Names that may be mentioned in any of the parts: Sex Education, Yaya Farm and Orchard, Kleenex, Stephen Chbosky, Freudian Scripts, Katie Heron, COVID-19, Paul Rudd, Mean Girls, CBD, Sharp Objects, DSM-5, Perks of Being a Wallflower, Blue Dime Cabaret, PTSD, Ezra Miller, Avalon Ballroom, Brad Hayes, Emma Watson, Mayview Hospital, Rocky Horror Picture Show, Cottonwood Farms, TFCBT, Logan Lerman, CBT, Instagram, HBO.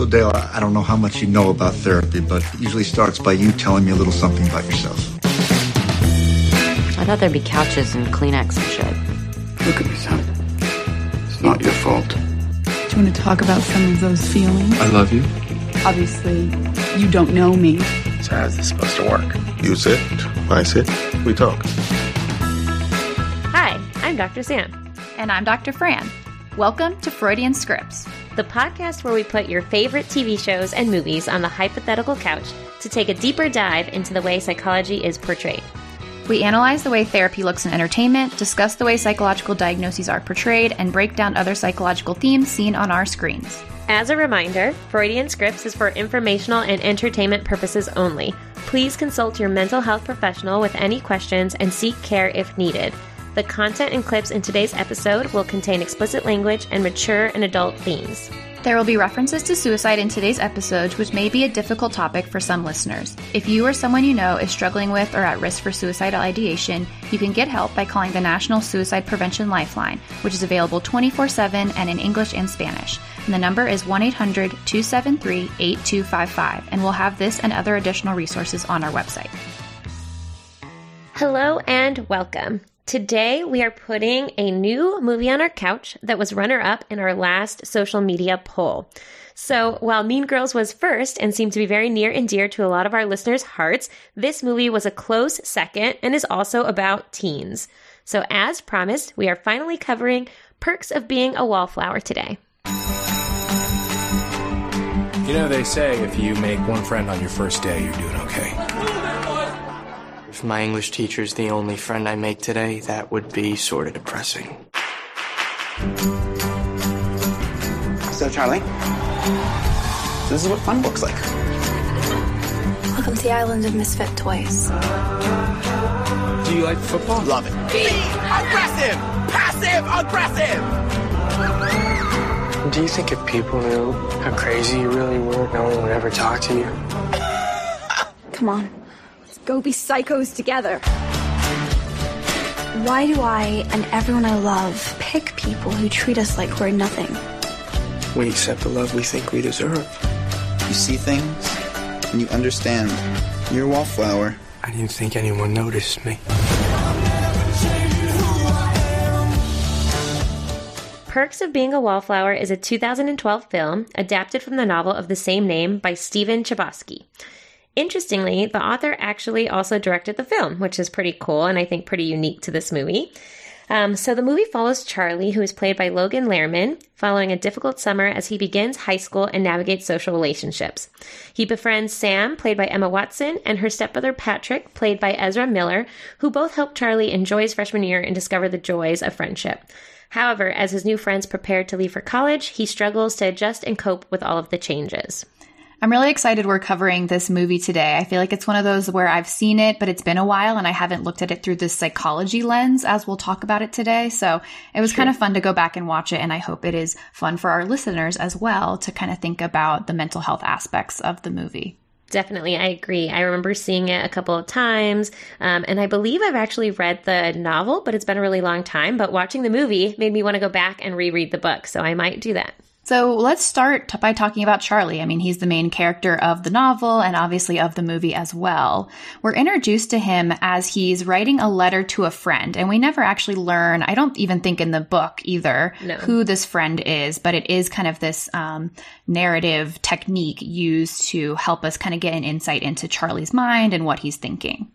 So, Dale, I don't know how much you know about therapy, but it usually starts by you telling me a little something about yourself. I thought there'd be couches and Kleenex and shit. Look at me, son. It's not your fault. Do you want to talk about some of those feelings? I love you. Obviously, you don't know me. So how's this supposed to work? You sit, I sit, we talk. Hi, I'm Dr. Sam. And I'm Dr. Fran. Welcome to Freudian Scripts, the podcast where we put your favorite TV shows and movies on the hypothetical couch to take a deeper dive into the way psychology is portrayed. We analyze the way therapy looks in entertainment, discuss the way psychological diagnoses are portrayed, and break down other psychological themes seen on our screens. As a reminder, Freudian Scripts is for informational and entertainment purposes only. Please consult your mental health professional with any questions and seek care if needed. The content and clips in today's episode will contain explicit language and mature and adult themes. There will be references to suicide in today's episode, which may be a difficult topic for some listeners. If you or someone you know is struggling with or at risk for suicidal ideation, you can get help by calling the National Suicide Prevention Lifeline, which is available 24/7 and in English and Spanish. And the number is 1-800-273-8255, and we'll have this and other additional resources on our website. Hello and welcome. Today, we are putting a new movie on our couch that was runner-up in our last social media poll. So while Mean Girls was first and seemed to be very near and dear to a lot of our listeners' hearts, this movie was a close second and is also about teens. So as promised, we are finally covering Perks of Being a Wallflower today. You know, they say if you make one friend on your first day, you're doing okay. If my English teacher's the only friend I make today, that would be sort of depressing. So, Charlie, this is what fun looks like. Welcome to the island of misfit toys. Do you like football? Love it. Be aggressive! Passive aggressive! Do you think if people knew how crazy you really were, no one would ever talk to you? Come on. Go be psychos together. Why do I and everyone I love pick people who treat us like we're nothing? We accept the love we think we deserve. You see things and you understand. You're a wallflower. I didn't think anyone noticed me. Perks of Being a Wallflower is a 2012 film adapted from the novel of the same name by Stephen Chbosky. Interestingly, the author actually also directed the film, which is pretty cool and I think pretty unique to this movie. So the movie follows Charlie, who is played by Logan Lerman, following a difficult summer as he begins high school and navigates social relationships. He befriends Sam, played by Emma Watson, and her stepbrother Patrick, played by Ezra Miller, who both help Charlie enjoy his freshman year and discover the joys of friendship. However, as his new friends prepare to leave for college, he struggles to adjust and cope with all of the changes. I'm really excited we're covering this movie today. I feel like it's one of those where I've seen it, but it's been a while and I haven't looked at it through this psychology lens as we'll talk about it today. So it was kind of fun to go back and watch it. And I hope it is fun for our listeners as well to kind of think about the mental health aspects of the movie. Definitely. I agree. I remember seeing it a couple of times. And I believe I've actually read the novel, but it's been a really long time. But watching the movie made me want to go back and reread the book. So I might do that. So let's start by talking about Charlie. I mean, he's the main character of the novel and obviously of the movie as well. We're introduced to him as he's writing a letter to a friend, and we never actually learn, I don't even think in the book either, who this friend is, but it is kind of this narrative technique used to help us kind of get an insight into Charlie's mind and what he's thinking.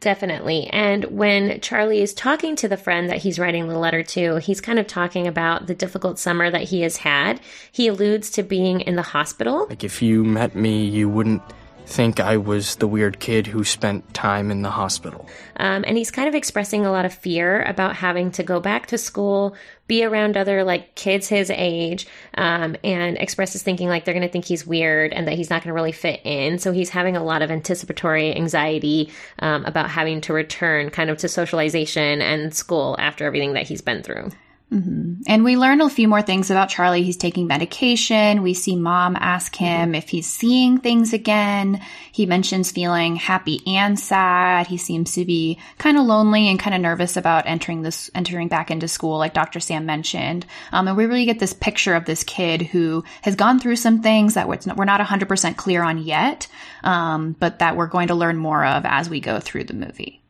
Definitely. And when Charlie is talking to the friend that he's writing the letter to, he's kind of talking about the difficult summer that he has had. He alludes to being in the hospital. Like, if you met me, you wouldn't think I was the weird kid who spent time in the hospital. And he's kind of expressing a lot of fear about having to go back to school, be around other like kids his age, and expresses thinking like they're going to think he's weird and that he's not going to really fit in. So he's having a lot of anticipatory anxiety about having to return kind of to socialization and school after everything that he's been through. Mm-hmm. And we learn a few more things about Charlie. He's taking medication. We see Mom ask him if he's seeing things again. He mentions feeling happy and sad. He seems to be kind of lonely and kind of nervous about entering back into school, like Dr. Sam mentioned. And we really get this picture of this kid who has gone through some things that we're not 100% clear on yet, but that we're going to learn more of as we go through the movie.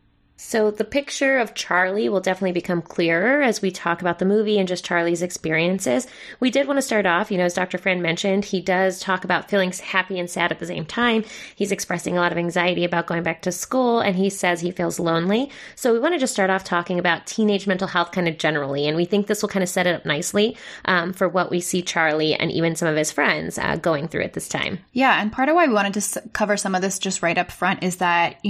So the picture of Charlie will definitely become clearer as we talk about the movie and just Charlie's experiences. We did want to start off, as Dr. Friend mentioned, he does talk about feeling happy and sad at the same time. He's expressing a lot of anxiety about going back to school, and he says he feels lonely. So we want to just start off talking about teenage mental health kind of generally, and we think this will kind of set it up nicely for what we see Charlie and even some of his friends going through at this time. Yeah, and part of why we wanted to cover some of this just right up front is that,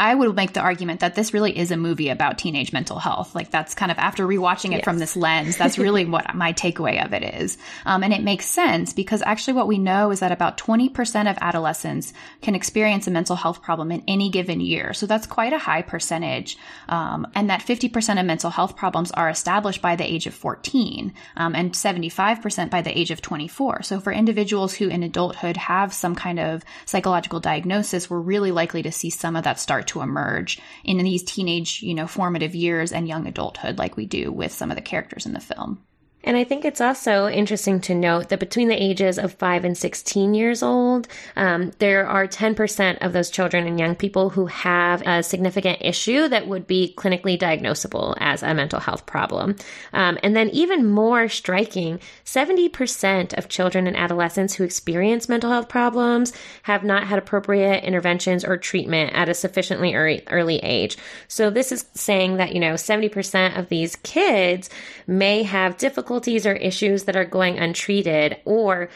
I would make the argument that this really is a movie about teenage mental health. Like, that's kind of, after rewatching it from this lens, that's really what my takeaway of it is. And it makes sense because actually what we know is that about 20% of adolescents can experience a mental health problem in any given year. So that's quite a high percentage. And that 50% of mental health problems are established by the age of 14, and 75% by the age of 24. So for individuals who in adulthood have some kind of psychological diagnosis, we're really likely to see some of that start to emerge in these teenage, formative years and young adulthood, like we do with some of the characters in the film. And I think it's also interesting to note that between the ages of 5 and 16 years old, there are 10% of those children and young people who have a significant issue that would be clinically diagnosable as a mental health problem. And then even more striking, 70% of children and adolescents who experience mental health problems have not had appropriate interventions or treatment at a sufficiently early age. So this is saying that, 70% of these kids may have difficulties or issues that are going untreated, or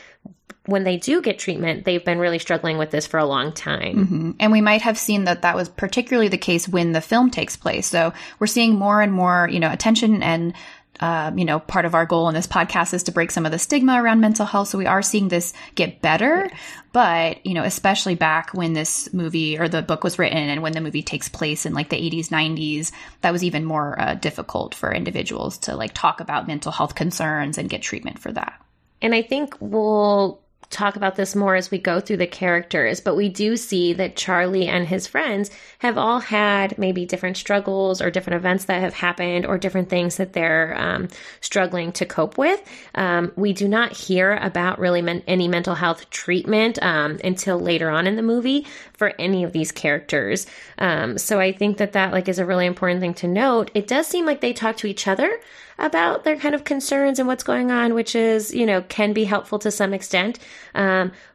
when they do get treatment, they've been really struggling with this for a long time. Mm-hmm. And we might have seen that was particularly the case when the film takes place. So we're seeing more and more, attention and part of our goal in this podcast is to break some of the stigma around mental health. So we are seeing this get better, but, especially back when this movie or the book was written and when the movie takes place in like the 80s, 90s, that was even more difficult for individuals to like talk about mental health concerns and get treatment for that. And I think we'll talk about this more as we go through the characters, but we do see that Charlie and his friends have all had maybe different struggles or different events that have happened or different things that they're struggling to cope with. We do not hear about really any mental health treatment until later on in the movie for any of these characters. So I think that like is a really important thing to note. It does seem like they talk to each other about their kind of concerns and what's going on, which is, can be helpful to some extent,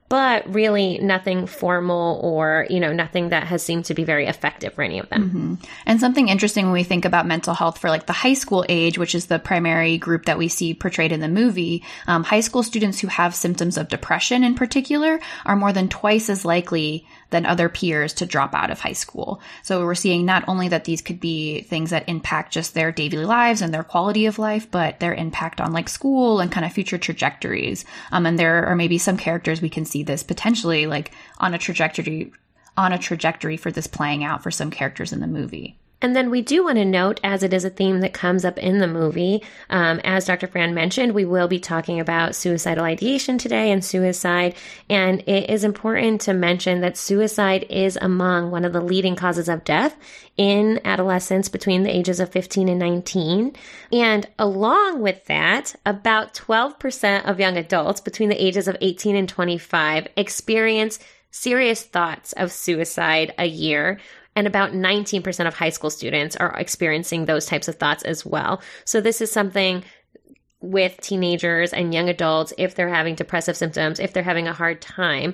but really nothing formal or, nothing that has seemed to be very effective for any of them. Mm-hmm. And something interesting when we think about mental health for like the high school age, which is the primary group that we see portrayed in the movie, high school students who have symptoms of depression in particular are more than twice as likely than other peers to drop out of high school. So we're seeing not only that these could be things that impact just their daily lives and their quality of life, but their impact on like school and kind of future trajectories. And there are maybe some characters we can see this potentially like on a trajectory for this playing out for some characters in the movie. And then we do want to note, as it is a theme that comes up in the movie, as Dr. Fran mentioned, we will be talking about suicidal ideation today and suicide. And it is important to mention that suicide is among one of the leading causes of death in adolescents between the ages of 15 and 19. And along with that, about 12% of young adults between the ages of 18 and 25 experience serious thoughts of suicide a year. And about 19% of high school students are experiencing those types of thoughts as well. So this is something with teenagers and young adults, if they're having depressive symptoms, if they're having a hard time,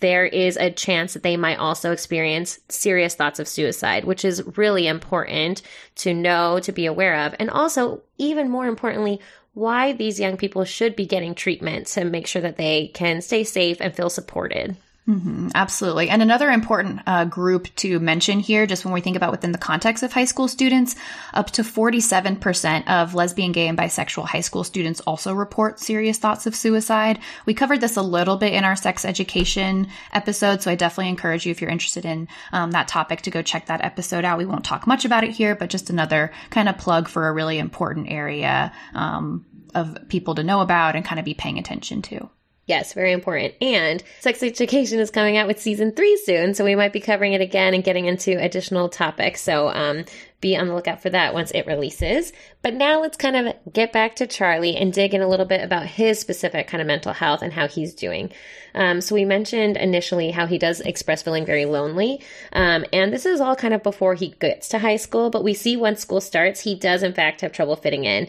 there is a chance that they might also experience serious thoughts of suicide, which is really important to know, to be aware of. And also, even more importantly, why these young people should be getting treatment to make sure that they can stay safe and feel supported. Mm-hmm, absolutely. And another important group to mention here, just when we think about within the context of high school students, up to 47% of lesbian, gay, and bisexual high school students also report serious thoughts of suicide. We covered this a little bit in our sex education episode, so I definitely encourage you, if you're interested in that topic, to go check that episode out. We won't talk much about it here, but just another kind of plug for a really important area of people to know about and kind of be paying attention to. Yes, very important. And Sex Education is coming out with season 3 soon, so we might be covering it again and getting into additional topics. So be on the lookout for that once it releases. But now let's kind of get back to Charlie and dig in a little bit about his specific kind of mental health and how he's doing. So we mentioned initially how he does express feeling very lonely. And this is all kind of before he gets to high school, but we see once school starts, he does in fact have trouble fitting in.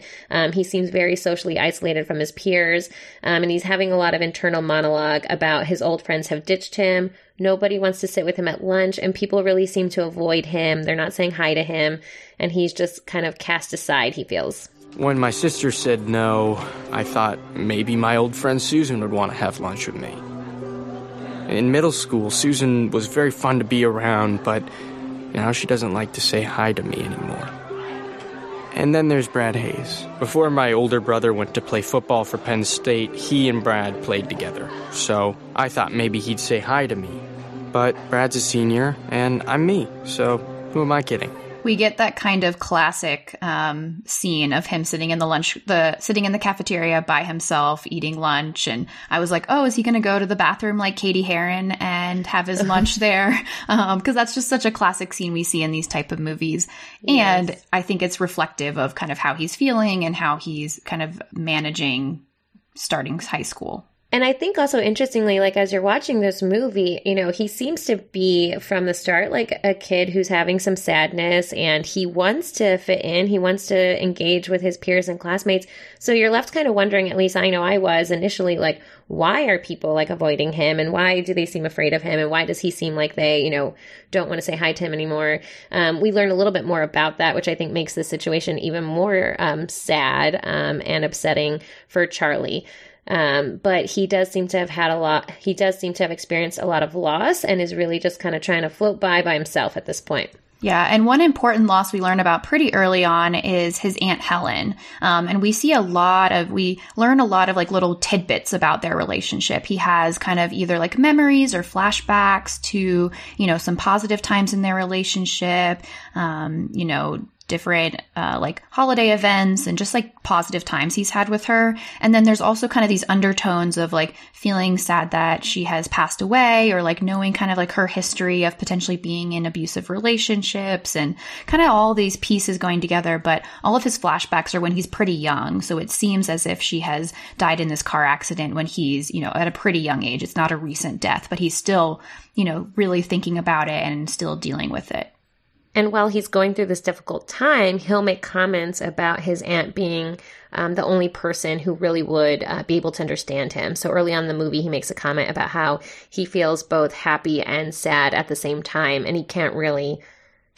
He seems very socially isolated from his peers, and he's having a lot of internal monologue about his old friends have ditched him. Nobody wants to sit with him at lunch, and people really seem to avoid him. They're not saying hi to him, and he's just kind of cast aside, he feels. When my sister said no, I thought maybe my old friend Susan would want to have lunch with me. In middle school, Susan was very fun to be around, but now she doesn't like to say hi to me anymore. And then there's Brad Hayes. Before my older brother went to play football for Penn State, he and Brad played together, so I thought maybe he'd say hi to me. But Brad's a senior, and I'm me, so who am I kidding? We get that kind of classic scene of him sitting in the cafeteria by himself eating lunch, and I was like, oh, is he going to go to the bathroom like Katie Heron and have his lunch there? Because that's just such a classic scene we see in these type of movies. Yes. And I think it's reflective of kind of how he's feeling and how he's kind of managing starting high school. And I think also, interestingly, like as you're watching this movie, you know, he seems to be from the start like a kid who's having some sadness, and he wants to fit in. He wants to engage with his peers and classmates. So you're left kind of wondering, at least I know I was initially, like, why are people like avoiding him, and why do they seem afraid of him, and why does he seem like they, you know, don't want to say hi to him anymore? We learn a little bit more about that, which I think makes the situation even more sad and upsetting for Charlie. But he does seem to have had a lot. He does seem to have experienced a lot of loss, and is really just kind of trying to float by himself at this point. Yeah, and one important loss we learn about pretty early on is his Aunt Helen. And we learn a lot of like little tidbits about their relationship. He has kind of either like memories or flashbacks to, you know, some positive times in their relationship, you know, different like holiday events and just like positive times he's had with her. And then there's also kind of these undertones of like feeling sad that she has passed away, or like knowing kind of like her history of potentially being in abusive relationships, and kind of all these pieces going together. But all of his flashbacks are when he's pretty young. So it seems as if she has died in this car accident when he's, you know, at a pretty young age. It's not a recent death, but he's still, you know, really thinking about it and still dealing with it. And while he's going through this difficult time, he'll make comments about his aunt being the only person who really would be able to understand him. So early on in the movie, he makes a comment about how he feels both happy and sad at the same time, and he can't really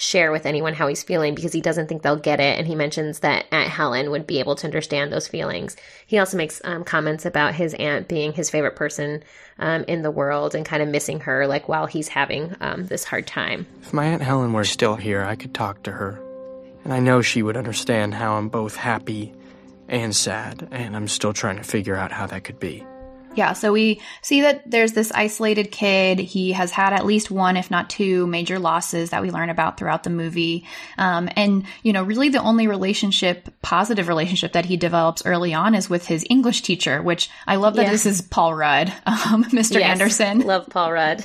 share with anyone how he's feeling because he doesn't think they'll get it. And he mentions that Aunt Helen would be able to understand those feelings. He also makes comments about his aunt being his favorite person in the world, and kind of missing her, like while he's having this hard time. If my Aunt Helen were still here, I could talk to her, and I know she would understand how I'm both happy and sad, and I'm still trying to figure out how that could be. Yeah, so we see that there's this isolated kid. He has had at least one, if not two, major losses that we learn about throughout the movie. And, you know, really the only positive relationship that he develops early on is with his English teacher, which I love that This is Paul Rudd, Mr. Yes, Anderson. Love Paul Rudd.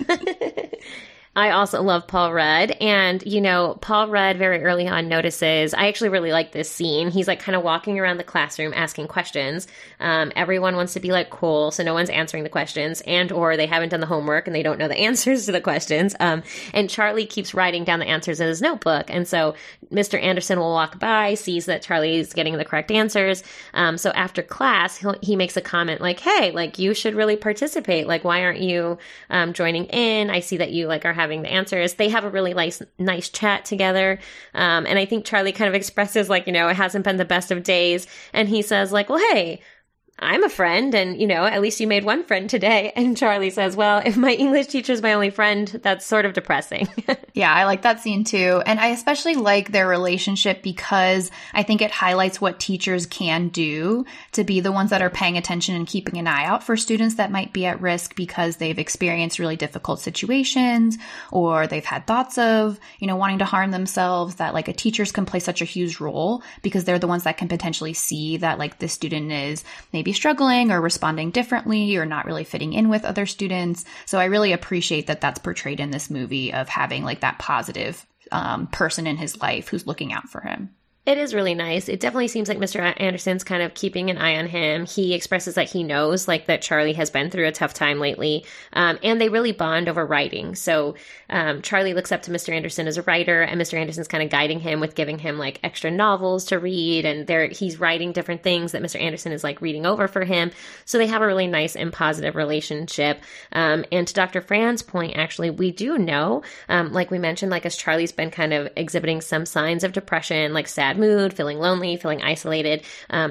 I also love Paul Rudd. And, you know, Paul Rudd very early on notices, I actually really like this scene. He's like kind of walking around the classroom asking questions. Everyone wants to be like cool, so no one's answering the questions, and or they haven't done the homework and they don't know the answers to the questions. And Charlie keeps writing down the answers in his notebook. And so Mr. Anderson will walk by, sees that Charlie's getting the correct answers. So after class, he makes a comment like, hey, like you should really participate. Like, why aren't you joining in? I see that you like are having the answers. They have a really nice chat together. And I think Charlie kind of expresses like, you know, it hasn't been the best of days. And he says like, well, hey, I'm a friend and, you know, at least you made one friend today. And Charlie says, well, if my English teacher is my only friend, that's sort of depressing. Yeah, I like that scene too. And I especially like their relationship because I think it highlights what teachers can do to be the ones that are paying attention and keeping an eye out for students that might be at risk because they've experienced really difficult situations or they've had thoughts of, you know, wanting to harm themselves, that like a teachers can play such a huge role because they're the ones that can potentially see that like the student is maybe struggling or responding differently or not really fitting in with other students. So I really appreciate that that's portrayed in this movie of having like that positive person in his life who's looking out for him. It is really nice. It definitely seems like Mr. Anderson's kind of keeping an eye on him. He expresses that he knows, like, that Charlie has been through a tough time lately. And they really bond over writing. So Charlie looks up to Mr. Anderson as a writer, and Mr. Anderson's kind of guiding him with giving him, like, extra novels to read. And he's writing different things that Mr. Anderson is, like, reading over for him. So they have a really nice and positive relationship. And to Dr. Fran's point, actually, we do know, like we mentioned, like, as Charlie's been kind of exhibiting some signs of depression, like sad mood, feeling lonely, feeling isolated,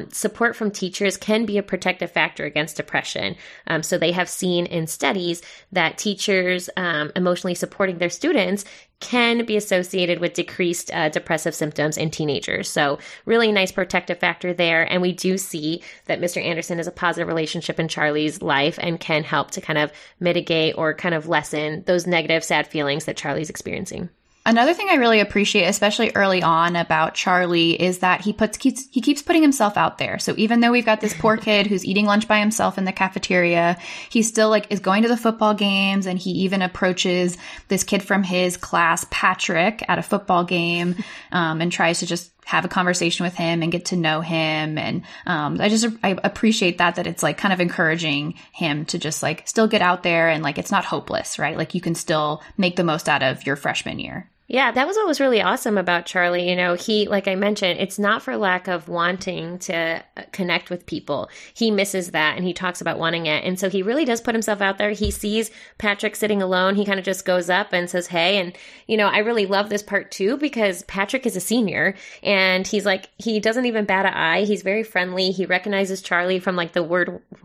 support from teachers can be a protective factor against depression. So they have seen in studies that teachers emotionally supporting their students can be associated with decreased depressive symptoms in teenagers. So really nice protective factor there. And we do see that Mr. Anderson is a positive relationship in Charlie's life and can help to kind of mitigate or kind of lessen those negative, sad feelings that Charlie's experiencing. Another thing I really appreciate, especially early on about Charlie, is that he keeps putting himself out there. So even though we've got this poor kid who's eating lunch by himself in the cafeteria, he still is going to the football games, and he even approaches this kid from his class, Patrick, at a football game, and tries to just have a conversation with him and get to know him. And I appreciate that it's like kind of encouraging him to just like still get out there and like it's not hopeless, right? Like you can still make the most out of your freshman year. Yeah, that was what was really awesome about Charlie. You know, he, like I mentioned, it's not for lack of wanting to connect with people. He misses that, and he talks about wanting it. And so he really does put himself out there. He sees Patrick sitting alone. He kind of just goes up and says, hey. And, you know, I really love this part, too, because Patrick is a senior, and he's like, he doesn't even bat an eye. He's very friendly. He recognizes Charlie from, like, the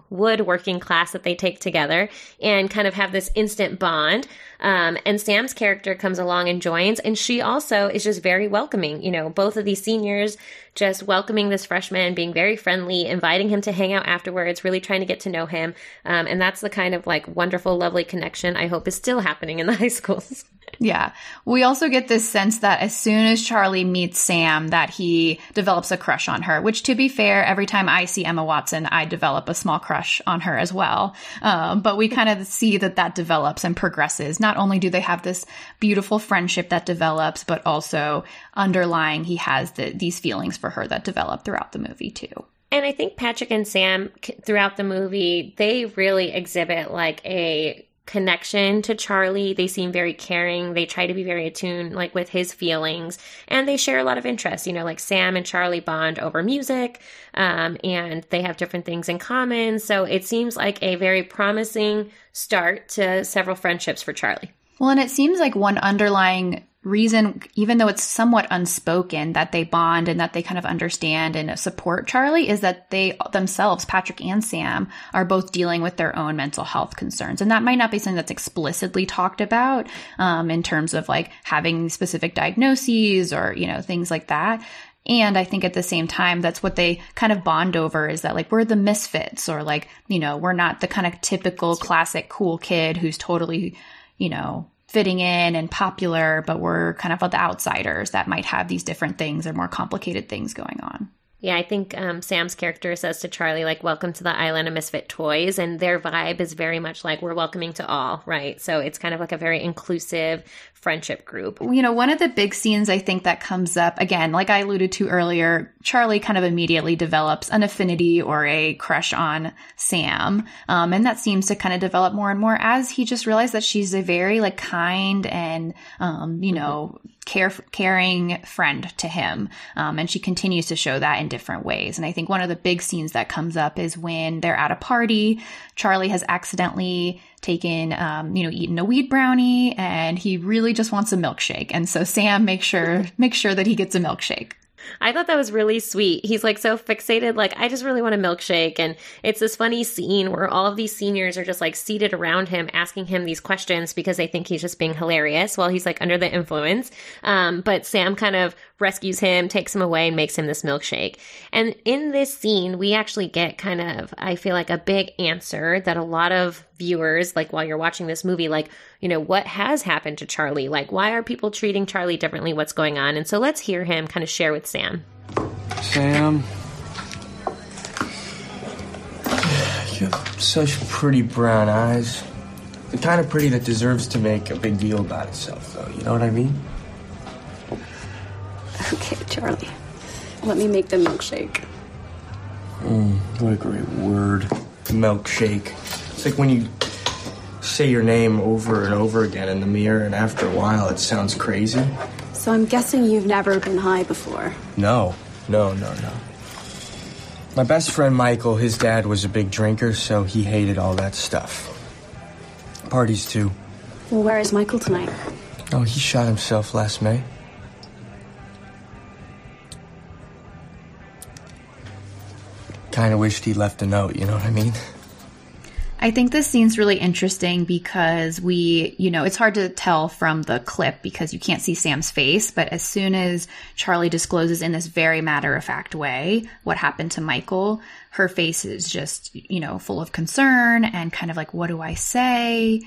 woodworking class that they take together and kind of have this instant bond. And Sam's character comes along and joins, and she also is just very welcoming. You know, both of these seniors just welcoming this freshman, being very friendly, inviting him to hang out afterwards, really trying to get to know him. And that's the kind of like wonderful, lovely connection I hope is still happening in the high schools. Yeah. We also get this sense that as soon as Charlie meets Sam, that he develops a crush on her, which, to be fair, every time I see Emma Watson, I develop a small crush on her as well. But we kind of see that develops and progresses. Not only do they have this beautiful friendship that develops, but also underlying, he has these feelings for her that develop throughout the movie too. And I think Patrick and Sam throughout the movie, they really exhibit like a connection to Charlie. They seem very caring. They try to be very attuned, like, with his feelings, and they share a lot of interests. You know, like Sam and Charlie bond over music, and they have different things in common. So it seems like a very promising start to several friendships for Charlie. Well, and it seems like one underlying reason, even though it's somewhat unspoken, that they bond and that they kind of understand and support Charlie is that they themselves, Patrick and Sam, are both dealing with their own mental health concerns. And that might not be something that's explicitly talked about in terms of like having specific diagnoses or, you know, things like that. And I think at the same time, that's what they kind of bond over, is that like we're the misfits, or like, you know, we're not the kind of typical classic cool kid who's totally, you know, fitting in and popular, but we're kind of the outsiders that might have these different things or more complicated things going on. Yeah, I think Sam's character says to Charlie, like, welcome to the island of misfit toys. And their vibe is very much like, we're welcoming to all, right? So it's kind of like a very inclusive friendship group. You know, one of the big scenes I think that comes up, again, like I alluded to earlier, Charlie kind of immediately develops an affinity or a crush on Sam. And that seems to kind of develop more and more as he just realized that she's a very like kind and, you know, caring friend to him. And she continues to show that in different ways. And I think one of the big scenes that comes up is when they're at a party, Charlie has accidentally taken, you know, eaten a weed brownie, and he really just wants a milkshake. And so Sam makes sure that he gets a milkshake. I thought that was really sweet. He's like so fixated, like, I just really want a milkshake. And it's this funny scene where all of these seniors are just like seated around him, asking him these questions because they think he's just being hilarious while he's like under the influence. But Sam kind of rescues him, takes him away, and makes him this milkshake. And in this scene, we actually get kind of, I feel like, a big answer that a lot of viewers, like while you're watching this movie, like, you know, what has happened to Charlie? Like, why are people treating Charlie differently? What's going on? And so let's hear him kind of share with Sam. Sam, you have such pretty brown eyes. The kind of pretty that deserves to make a big deal about itself, though. You know what I mean? Okay, Charlie. Let me make the milkshake. What a great word. Milkshake. It's like when you say your name over and over again in the mirror, and after a while it sounds crazy. So I'm guessing you've never been high before. No. My best friend Michael, his dad was a big drinker, so he hated all that stuff. Parties, too. Well, where is Michael tonight? Oh, he shot himself last May. Kind of wished he left a note, you know what I mean? I think this scene's really interesting because we, you know, it's hard to tell from the clip because you can't see Sam's face, but as soon as Charlie discloses in this very matter-of-fact way what happened to Michael, her face is just, you know, full of concern and kind of like, what do I say?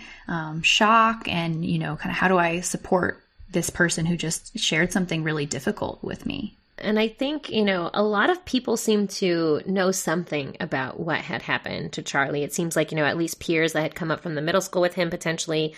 Shock and, you know, kind of how do I support this person who just shared something really difficult with me? And I think, you know, a lot of people seem to know something about what had happened to Charlie. It seems like, you know, at least peers that had come up from the middle school with him, potentially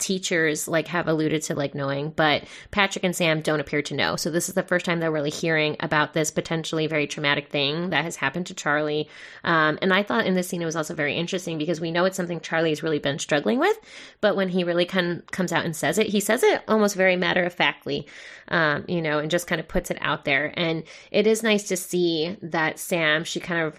teachers, like, have alluded to, like, knowing. But Patrick and Sam don't appear to know. So this is the first time they're really hearing about this potentially very traumatic thing that has happened to Charlie. And I thought in this scene it was also very interesting because we know it's something Charlie's really been struggling with. But when he really comes out and says it, he says it almost very matter-of-factly, you know, and just kind of puts it out there. And it is nice to see that Sam, she kind of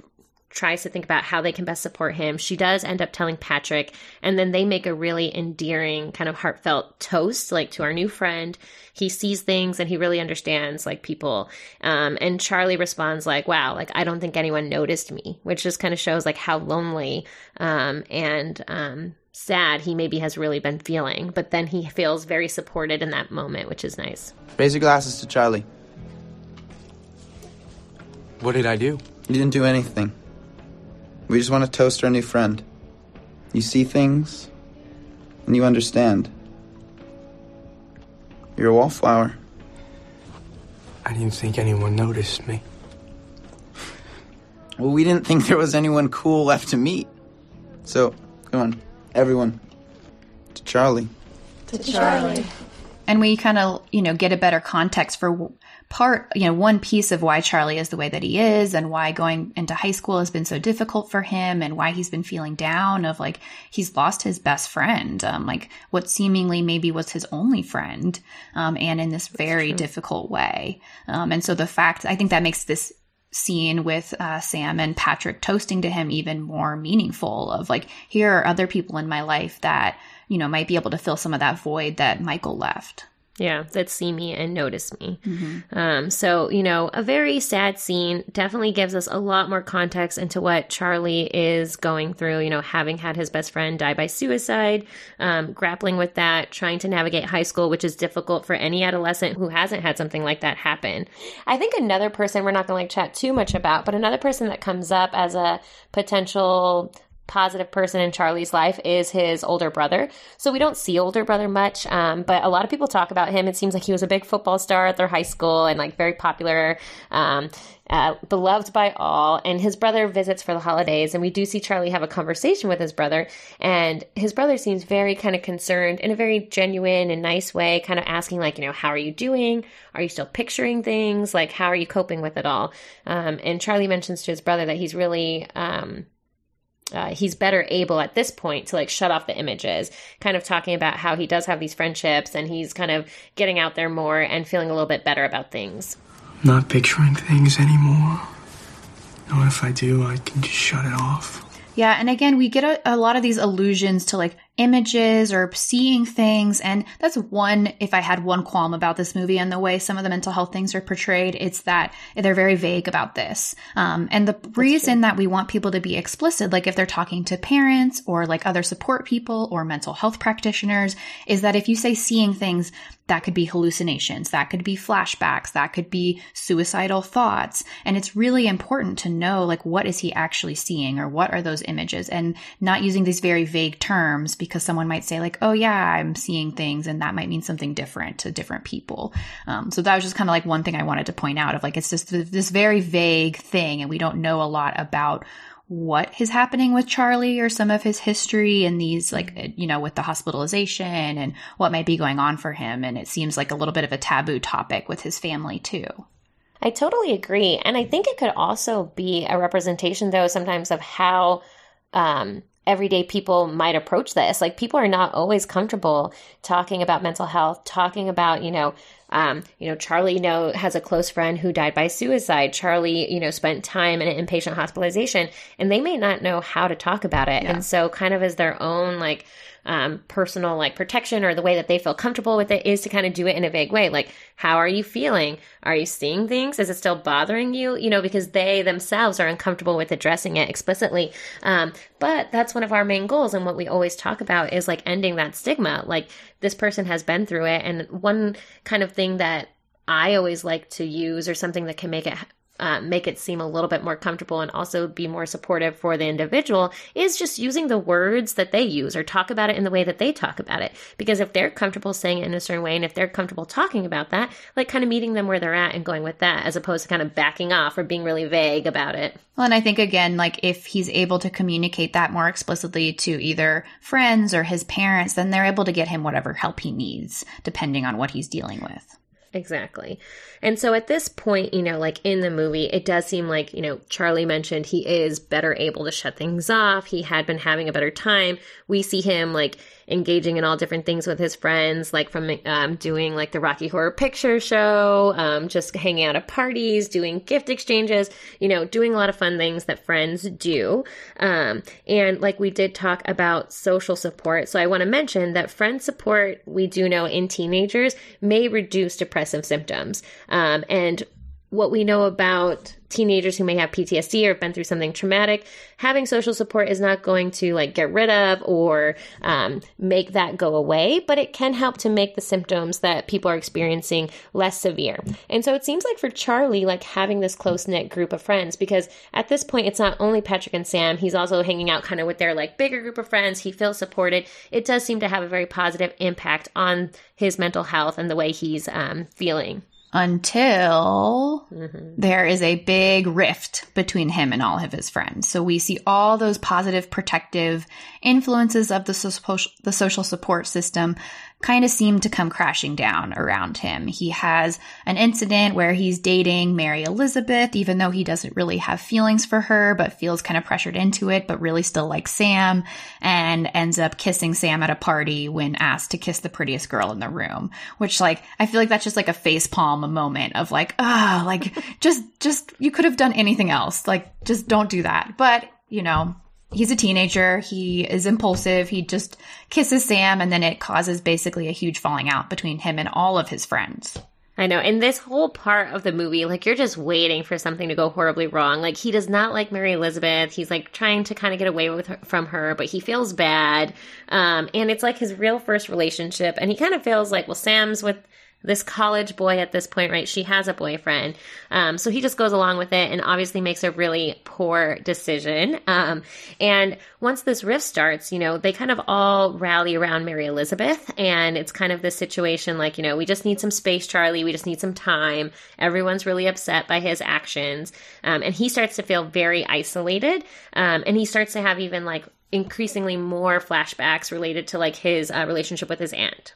tries to think about how they can best support him. She does end up telling Patrick, and then they make a really endearing, kind of heartfelt toast, like, to our new friend. He sees things and he really understands, like, people. And Charlie responds like, wow, like, I don't think anyone noticed me, which just kind of shows, like, how lonely and sad he maybe has really been feeling. But then he feels very supported in that moment, which is nice. Raise your glasses to Charlie. What did I do? You didn't do anything. We just want to toast our new friend. You see things, and you understand. You're a wallflower. I didn't think anyone noticed me. Well, we didn't think there was anyone cool left to meet. So, come on, everyone. To Charlie. To Charlie. And we kind of, you know, get a better context for part, you know, one piece of why Charlie is the way that he is and why going into high school has been so difficult for him and why he's been feeling down of, like, he's lost his best friend, like what seemingly maybe was his only friend, and in this very difficult way. And so the fact, I think that makes this scene with Sam and Patrick toasting to him even more meaningful of, like, here are other people in my life that, you know, might be able to fill some of that void that Michael left. Yeah, that see me and notice me. Mm-hmm. So, you know, a very sad scene definitely gives us a lot more context into what Charlie is going through, you know, having had his best friend die by suicide, grappling with that, trying to navigate high school, which is difficult for any adolescent who hasn't had something like that happen. I think another person we're not going to, like, chat too much about, but another person that comes up as a potential positive person in Charlie's life is his older brother. So we don't see older brother much, but a lot of people talk about him. It seems like he was a big football star at their high school and, like, very popular, beloved by all. And his brother visits for the holidays, and we do see Charlie have a conversation with his brother, and his brother seems very kind of concerned in a very genuine and nice way, kind of asking, like, you know, how are you doing? Are you still picturing things? Like, how are you coping with it all? And Charlie mentions to his brother that he's really, he's better able at this point to, like, shut off the images, kind of talking about how he does have these friendships and he's kind of getting out there more and feeling a little bit better about things. Not picturing things anymore. Or if I do, I can just shut it off. Yeah, and again, we get a lot of these allusions to, like, images or seeing things. And that's one, if I had one qualm about this movie and the way some of the mental health things are portrayed, it's that they're very vague about this. And the reason that we want people to be explicit, like if they're talking to parents or like other support people or mental health practitioners, is that if you say seeing things, that could be hallucinations, that could be flashbacks, that could be suicidal thoughts. And it's really important to know, like, what is he actually seeing or what are those images, and not using these very vague terms, because someone might say like, oh yeah, I'm seeing things, and that might mean something different to different people. So that was just kind of like one thing I wanted to point out of like, it's just this very vague thing, and we don't know a lot about what is happening with Charlie or some of his history and these, like, you know, with the hospitalization and what might be going on for him. And it seems like a little bit of a taboo topic with his family too. I totally agree. And I think it could also be a representation though, sometimes of how, everyday people might approach this. Like, people are not always comfortable talking about mental health, talking about, Charlie, has a close friend who died by suicide. Charlie, spent time in an inpatient hospitalization, and they may not know how to talk about it. Yeah. And so kind of as their own, like, personal, like, protection, or the way that they feel comfortable with it, is to kind of do it in a vague way. Like, how are you feeling? Are you seeing things? Is it still bothering you? Because they themselves are uncomfortable with addressing it explicitly. But that's one of our main goals. And what we always talk about is like ending that stigma. Like, this person has been through it. And one kind of thing that I always like to use, or something that can make it seem a little bit more comfortable and also be more supportive for the individual, is just using the words that they use, or talk about it in the way that they talk about it. Because if they're comfortable saying it in a certain way, and if they're comfortable talking about that, like kind of meeting them where they're at and going with that, as opposed to kind of backing off or being really vague about it. Well, and I think, again, like if he's able to communicate that more explicitly to either friends or his parents, then they're able to get him whatever help he needs, depending on what he's dealing with. Exactly. And so at this point, like in the movie, it does seem like, Charlie mentioned he is better able to shut things off. He had been having a better time. We see him like engaging in all different things with his friends, like from doing like the Rocky Horror Picture Show, just hanging out at parties, doing gift exchanges, doing a lot of fun things that friends do. And like we did talk about social support. So I want to mention that friend support, we do know in teenagers, may reduce depressive symptoms. And what we know about teenagers who may have PTSD or have been through something traumatic, having social support is not going to like get rid of or make that go away, but it can help to make the symptoms that people are experiencing less severe. And so it seems like for Charlie, like having this close-knit group of friends, because at this point, it's not only Patrick and Sam, he's also hanging out kind of with their like bigger group of friends. He feels supported. It does seem to have a very positive impact on his mental health and the way he's feeling. Until there is a big rift between him and all of his friends. So we see all those positive protective influences of the social support system kind of seem to come crashing down around him. He has an incident where he's dating Mary Elizabeth, even though he doesn't really have feelings for her, but feels kind of pressured into it, but really still likes Sam, and ends up kissing Sam at a party when asked to kiss the prettiest girl in the room, which, like, I feel like that's just like a facepalm moment of like, ah, oh, like just you could have done anything else. Like, just don't do that. But, he's a teenager. He is impulsive. He just kisses Sam, and then it causes basically a huge falling out between him and all of his friends. I know. And this whole part of the movie, like, you're just waiting for something to go horribly wrong. Like, he does not like Mary Elizabeth. He's, like, trying to kind of get away from her, but he feels bad. And it's, like, his real first relationship. And he kind of feels like, well, Sam's with this college boy at this point, right? She has a boyfriend. So he just goes along with it and obviously makes a really poor decision. And once this rift starts, they kind of all rally around Mary Elizabeth. And it's kind of this situation like, we just need some space, Charlie. We just need some time. Everyone's really upset by his actions. And he starts to feel very isolated. And he starts to have even like increasingly more flashbacks related to like his relationship with his aunt.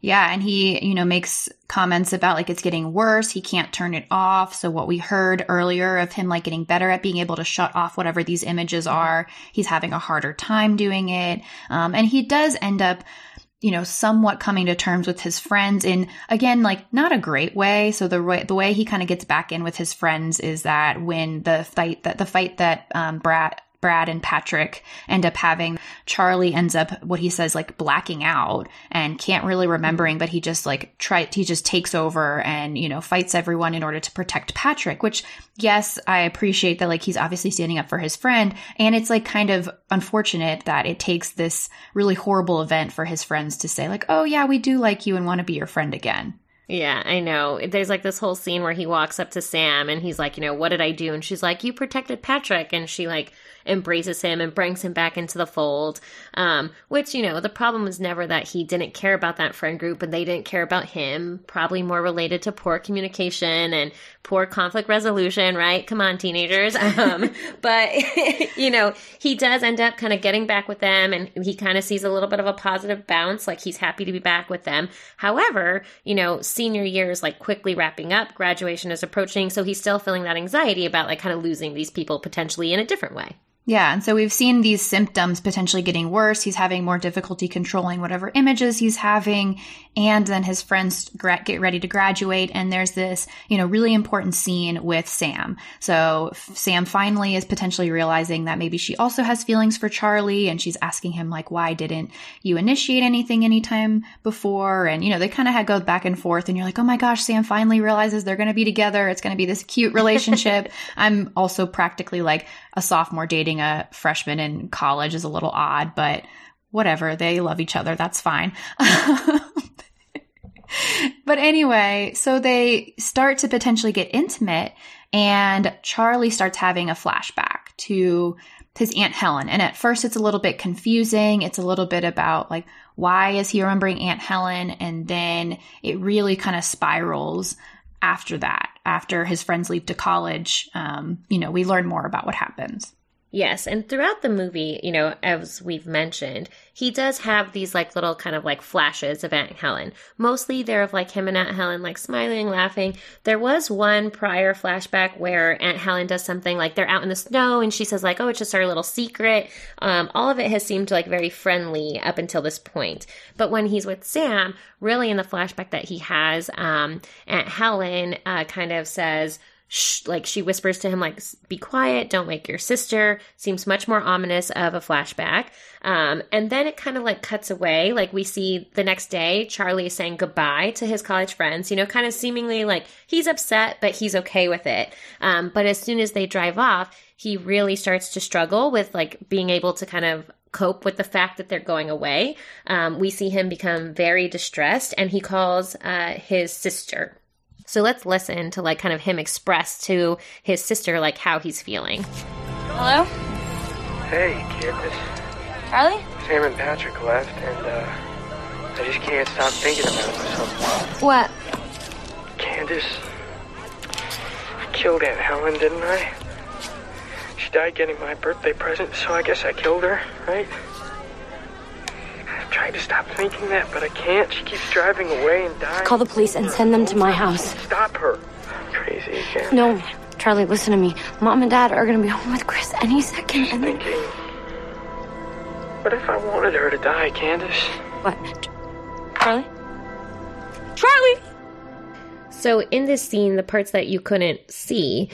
Yeah. And he, makes comments about like it's getting worse. He can't turn it off. So what we heard earlier of him like getting better at being able to shut off whatever these images are, he's having a harder time doing it. And he does end up, somewhat coming to terms with his friends in, again, like not a great way. So the way he kind of gets back in with his friends is that when the fight that Brad Brad and Patrick end up having, Charlie ends up, what he says, like blacking out and can't really remembering, but he just like he just takes over and, you know, fights everyone in order to protect Patrick, which, yes, I appreciate that, like, he's obviously standing up for his friend. And it's like kind of unfortunate that it takes this really horrible event for his friends to say like, oh yeah, we do like you and want to be your friend again. Yeah, I know. There's like this whole scene where he walks up to Sam and he's like, you know, what did I do? And she's like, you protected Patrick. And she like embraces him and brings him back into the fold. Which, you know, the problem was never that he didn't care about that friend group and they didn't care about him. Probably more related to poor communication and poor conflict resolution, right? Come on, teenagers. But, you know, he does end up kind of getting back with them and he kind of sees a little bit of a positive bounce. Like he's happy to be back with them. However, you know, senior year is like quickly wrapping up, graduation is approaching, so he's still feeling that anxiety about like kind of losing these people potentially in a different way. Yeah, and so we've seen these symptoms potentially getting worse. He's having more difficulty controlling whatever images he's having, and then his friends get ready to graduate, and there's this, you know, really important scene with Sam. So Sam finally is potentially realizing that maybe she also has feelings for Charlie, and she's asking him, like, why didn't you initiate anything anytime before? And, you know, they kind of go back and forth, and you're like, oh my gosh, Sam finally realizes they're going to be together. It's going to be this cute relationship. I'm also practically like a sophomore dating a freshman in college is a little odd, but whatever. They love each other. That's fine. But anyway, so they start to potentially get intimate, and Charlie starts having a flashback to his Aunt Helen. And at first it's a little bit confusing. It's a little bit about like, why is he remembering Aunt Helen? And then it really kind of spirals after that. After his friends leave to college, you know, we learn more about what happens. Yes, and throughout the movie, you know, as we've mentioned, he does have these like little kind of like flashes of Aunt Helen. Mostly they're of like him and Aunt Helen like smiling, laughing. There was one prior flashback where Aunt Helen does something like they're out in the snow and she says like, oh, it's just our little secret. All of it has seemed like very friendly up until this point. But when he's with Sam, really in the flashback that he has, Aunt Helen kind of says, like she whispers to him, like, be quiet, don't wake your sister. Seems much more ominous of a flashback. And then it kind of like cuts away. Like we see the next day, Charlie is saying goodbye to his college friends, you know, kind of seemingly like he's upset, but he's okay with it. But as soon as they drive off, he really starts to struggle with like being able to kind of cope with the fact that they're going away. We see him become very distressed and he calls his sister. So let's listen to, like, kind of him express to his sister, like, how he's feeling. Hello? Hey, kid. Charlie? Sam and Patrick left, and, I just can't stop thinking about myself. What? Candace. I killed Aunt Helen, didn't I? She died getting my birthday present, so I guess I killed her, right? Trying to stop thinking that, but I can't. She keeps driving away and dying. Call the police and send them to my house. Stop her. Crazy again. No, Charlie, listen to me. Mom and Dad are going to be home with Chris any second. And thinking, what if I wanted her to die, Candace? What? Charlie? Charlie! So in this scene, the parts that you couldn't see,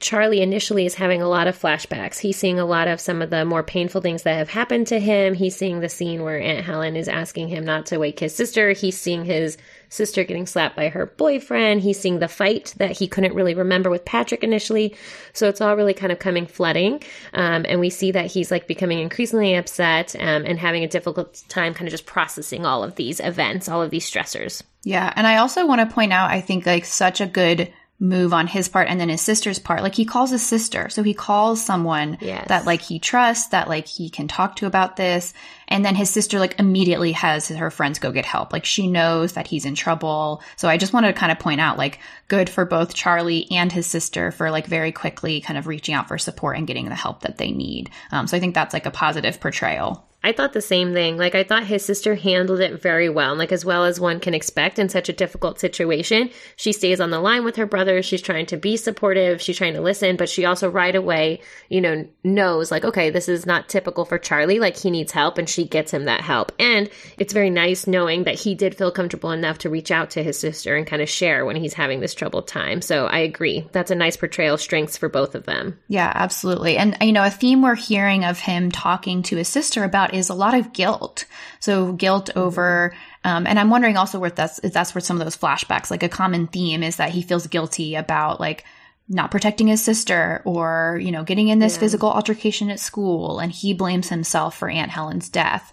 Charlie initially is having a lot of flashbacks. He's seeing a lot of some of the more painful things that have happened to him. He's seeing the scene where Aunt Helen is asking him not to wake his sister. He's seeing his sister getting slapped by her boyfriend. He's seeing the fight that he couldn't really remember with Patrick initially. So it's all really kind of coming flooding. And we see that he's like becoming increasingly upset and having a difficult time kind of just processing all of these events, all of these stressors. Yeah. And I also want to point out, I think like such a good move on his part and then his sister's part. Like he calls his sister. So he calls someone that like he trusts, that like he can talk to about this. And then his sister like immediately has her friends go get help. Like she knows that he's in trouble. So I just wanted to kind of point out like good for both Charlie and his sister for like very quickly kind of reaching out for support and getting the help that they need. So I think that's like a positive portrayal. I thought the same thing. Like, I thought his sister handled it very well. Like, as well as one can expect in such a difficult situation. She stays on the line with her brother. She's trying to be supportive. She's trying to listen. But she also right away, you know, knows, like, okay, this is not typical for Charlie. Like, he needs help. And she gets him that help. And it's very nice knowing that he did feel comfortable enough to reach out to his sister and kind of share when he's having this troubled time. So I agree. That's a nice portrayal of strengths for both of them. Yeah, absolutely. And, you know, a theme we're hearing of him talking to his sister about is a lot of guilt. So guilt over, and I'm wondering also if that's where some of those flashbacks, like a common theme is that he feels guilty about like not protecting his sister or, you know, getting in this physical altercation at school. And he blames himself for Aunt Helen's death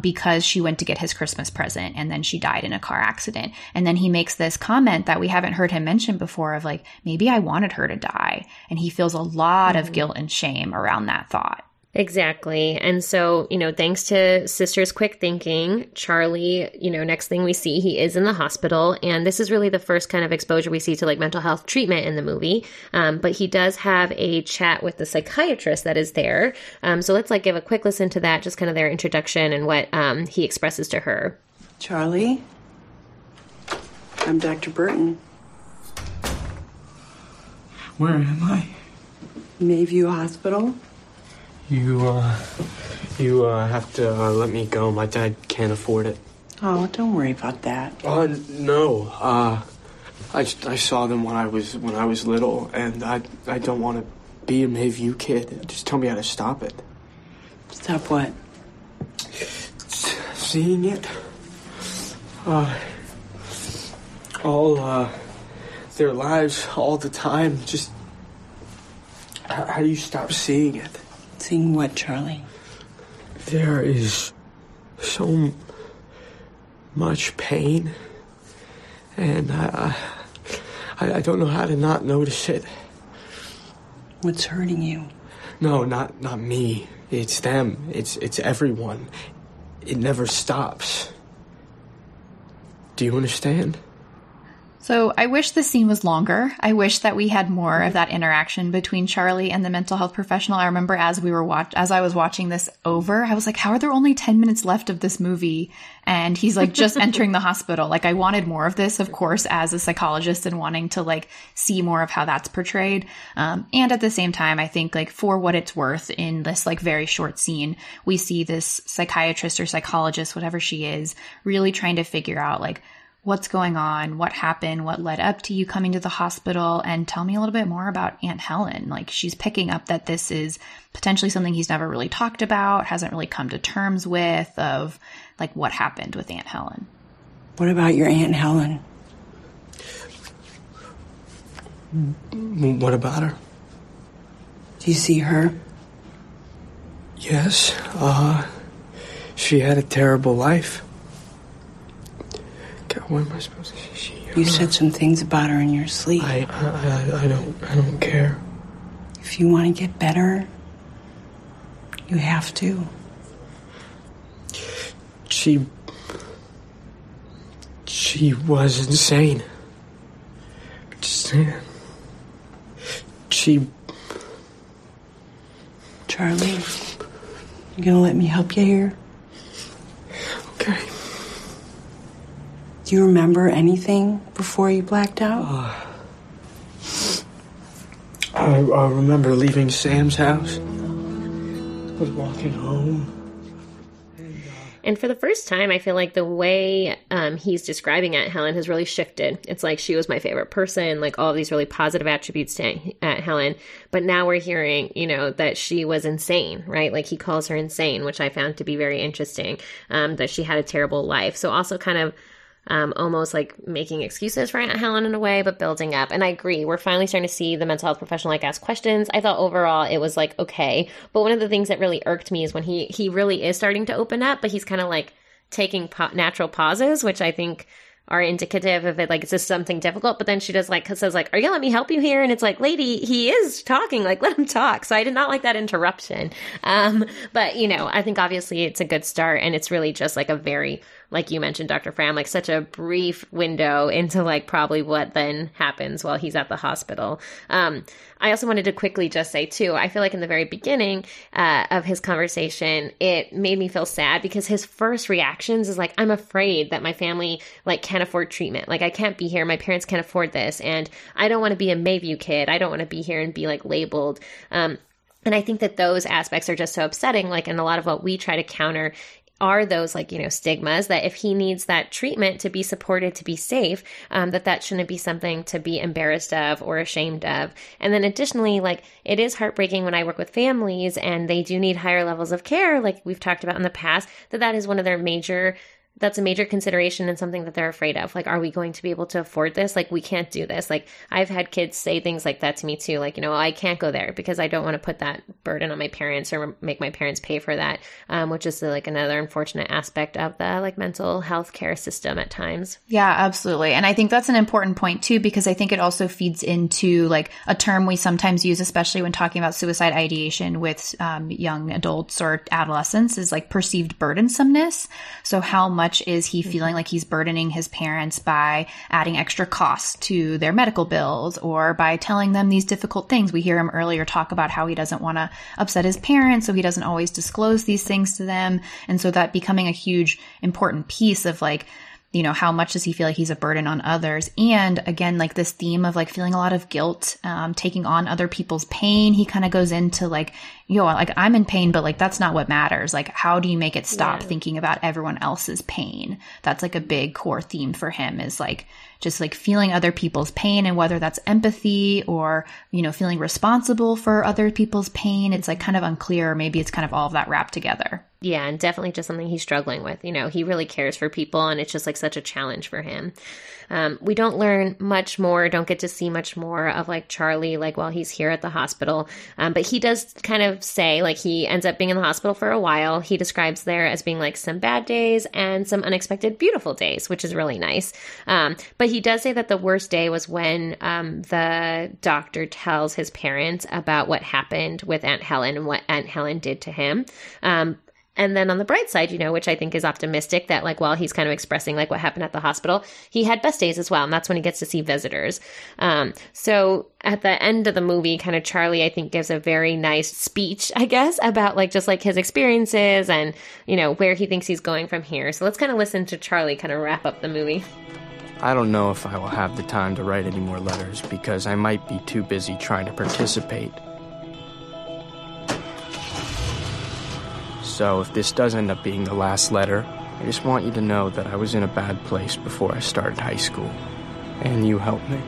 because she went to get his Christmas present and then she died in a car accident. And then he makes this comment that we haven't heard him mention before of like, maybe I wanted her to die. And he feels a lot of guilt and shame around that thought. Exactly. And so, you know, thanks to sister's quick thinking, Charlie, you know, next thing we see, he is in the hospital. And this is really the first kind of exposure we see to like mental health treatment in the movie. But he does have a chat with the psychiatrist that is there. So let's like give a quick listen to that, just kind of their introduction and what he expresses to her. Charlie, I'm Dr. Burton. Where am I? Mayview Hospital. You have to let me go. My dad can't afford it. Oh, don't worry about that. No. I saw them when I was little, and I don't want to be a Mayview kid. Just tell me how to stop it. Stop what? Seeing it. All their lives, all the time. Just how do you stop seeing it? Seeing what, Charlie? There is so much pain, and I don't know how to not notice it. What's hurting you? No, not me. It's them. It's everyone. It never stops. Do you understand? So I wish this scene was longer. I wish that we had more of that interaction between Charlie and the mental health professional. I remember as I was watching this over, I was like, how are there only 10 minutes left of this movie? And he's like just entering the hospital. Like I wanted more of this, of course, as a psychologist and wanting to like see more of how that's portrayed. And at the same time, I think like for what it's worth in this like very short scene, we see this psychiatrist or psychologist, whatever she is, really trying to figure out like, what's going on? What happened? What led up to you coming to the hospital? And tell me a little bit more about Aunt Helen. Like she's picking up that this is potentially something he's never really talked about, hasn't really come to terms with, of like what happened with Aunt Helen. What about your Aunt Helen? What about her? Do you see her? Yes. She had a terrible life. What am I supposed to say? You said some things about her in your sleep. I don't care. If you want to get better, you have to. She was insane. Charlie, you gonna let me help you here? Okay. Do you remember anything before you blacked out? I remember leaving Sam's house. I was walking home. And for the first time, I feel like the way he's describing Aunt Helen has really shifted. It's like she was my favorite person, like all of these really positive attributes to Aunt Helen. But now we're hearing, you know, that she was insane, right? Like he calls her insane, which I found to be very interesting, that she had a terrible life. So also kind of almost like making excuses for Aunt Helen in a way, but building up. And I agree. We're finally starting to see the mental health professional like ask questions. I thought overall it was like, okay. But one of the things that really irked me is when he really is starting to open up, but he's kind of like taking natural pauses, which I think are indicative of it, like, it's just something difficult. But then she does, like, says, like, are you going to let me help you here? And it's like, lady, he is talking. Like, let him talk. So I did not like that interruption. But, you know, I think obviously it's a good start. And it's really just, like, a very, like you mentioned, Dr. Fram, like, such a brief window into, like, probably what then happens while he's at the hospital. I also wanted to quickly just say, too, I feel like in the very beginning of his conversation, it made me feel sad because his first reactions is, like, I'm afraid that my family, like, can't afford treatment. Like, I can't be here. My parents can't afford this. And I don't want to be a Mayview kid. I don't want to be here and be, like, labeled. And I think that those aspects are just so upsetting. Like, and a lot of what we try to counter are those, like, you know, stigmas that if he needs that treatment to be supported, to be safe, that shouldn't be something to be embarrassed of or ashamed of. And then additionally, like, it is heartbreaking when I work with families and they do need higher levels of care, like we've talked about in the past, that is one of their major, that's a major consideration and something that they're afraid of. Like, are we going to be able to afford this? Like, we can't do this. Like, I've had kids say things like that to me too. Like, you know, I can't go there because I don't want to put that burden on my parents or make my parents pay for that, which is like another unfortunate aspect of the, like, mental health care system at times. Yeah, absolutely. And I think that's an important point too, because I think it also feeds into, like, a term we sometimes use, especially when talking about suicide ideation with young adults or adolescents, is, like, perceived burdensomeness. So how much is he feeling like he's burdening his parents by adding extra costs to their medical bills or by telling them these difficult things? We hear him earlier talk about how he doesn't want to upset his parents, so he doesn't always disclose these things to them. And so that becoming a huge important piece of, like, you know, how much does he feel like he's a burden on others? And again, like, this theme of, like, feeling a lot of guilt, taking on other people's pain. He kind of goes into, like, yo, like, I'm in pain, but, like, that's not what matters. Like, how do you make it stop thinking about everyone else's pain? That's, like, a big core theme for him, is, like, just, like, feeling other people's pain, and whether that's empathy or, you know, feeling responsible for other people's pain. It's, like, kind of unclear. Maybe it's kind of all of that wrapped together. Yeah, and definitely just something he's struggling with. You know, he really cares for people, and it's just, like, such a challenge for him. We don't learn much more, don't get to see much more of, like, Charlie, like, while he's here at the hospital. But he does kind of say, like, he ends up being in the hospital for a while. He describes there as being, like, some bad days and some unexpected beautiful days, which is really nice. But he does say that the worst day was when the doctor tells his parents about what happened with Aunt Helen and what Aunt Helen did to him. And then on the bright side, you know, which I think is optimistic, that, like, while he's kind of expressing, like, what happened at the hospital, he had best days as well. And that's when he gets to see visitors. So at the end of the movie, kind of Charlie, I think, gives a very nice speech, I guess, about, like, just, like, his experiences and, you know, where he thinks he's going from here. So let's kind of listen to Charlie kind of wrap up the movie. I don't know if I will have the time to write any more letters because I might be too busy trying to participate. So if this does end up being the last letter, I just want you to know that I was in a bad place before I started high school, and you helped me.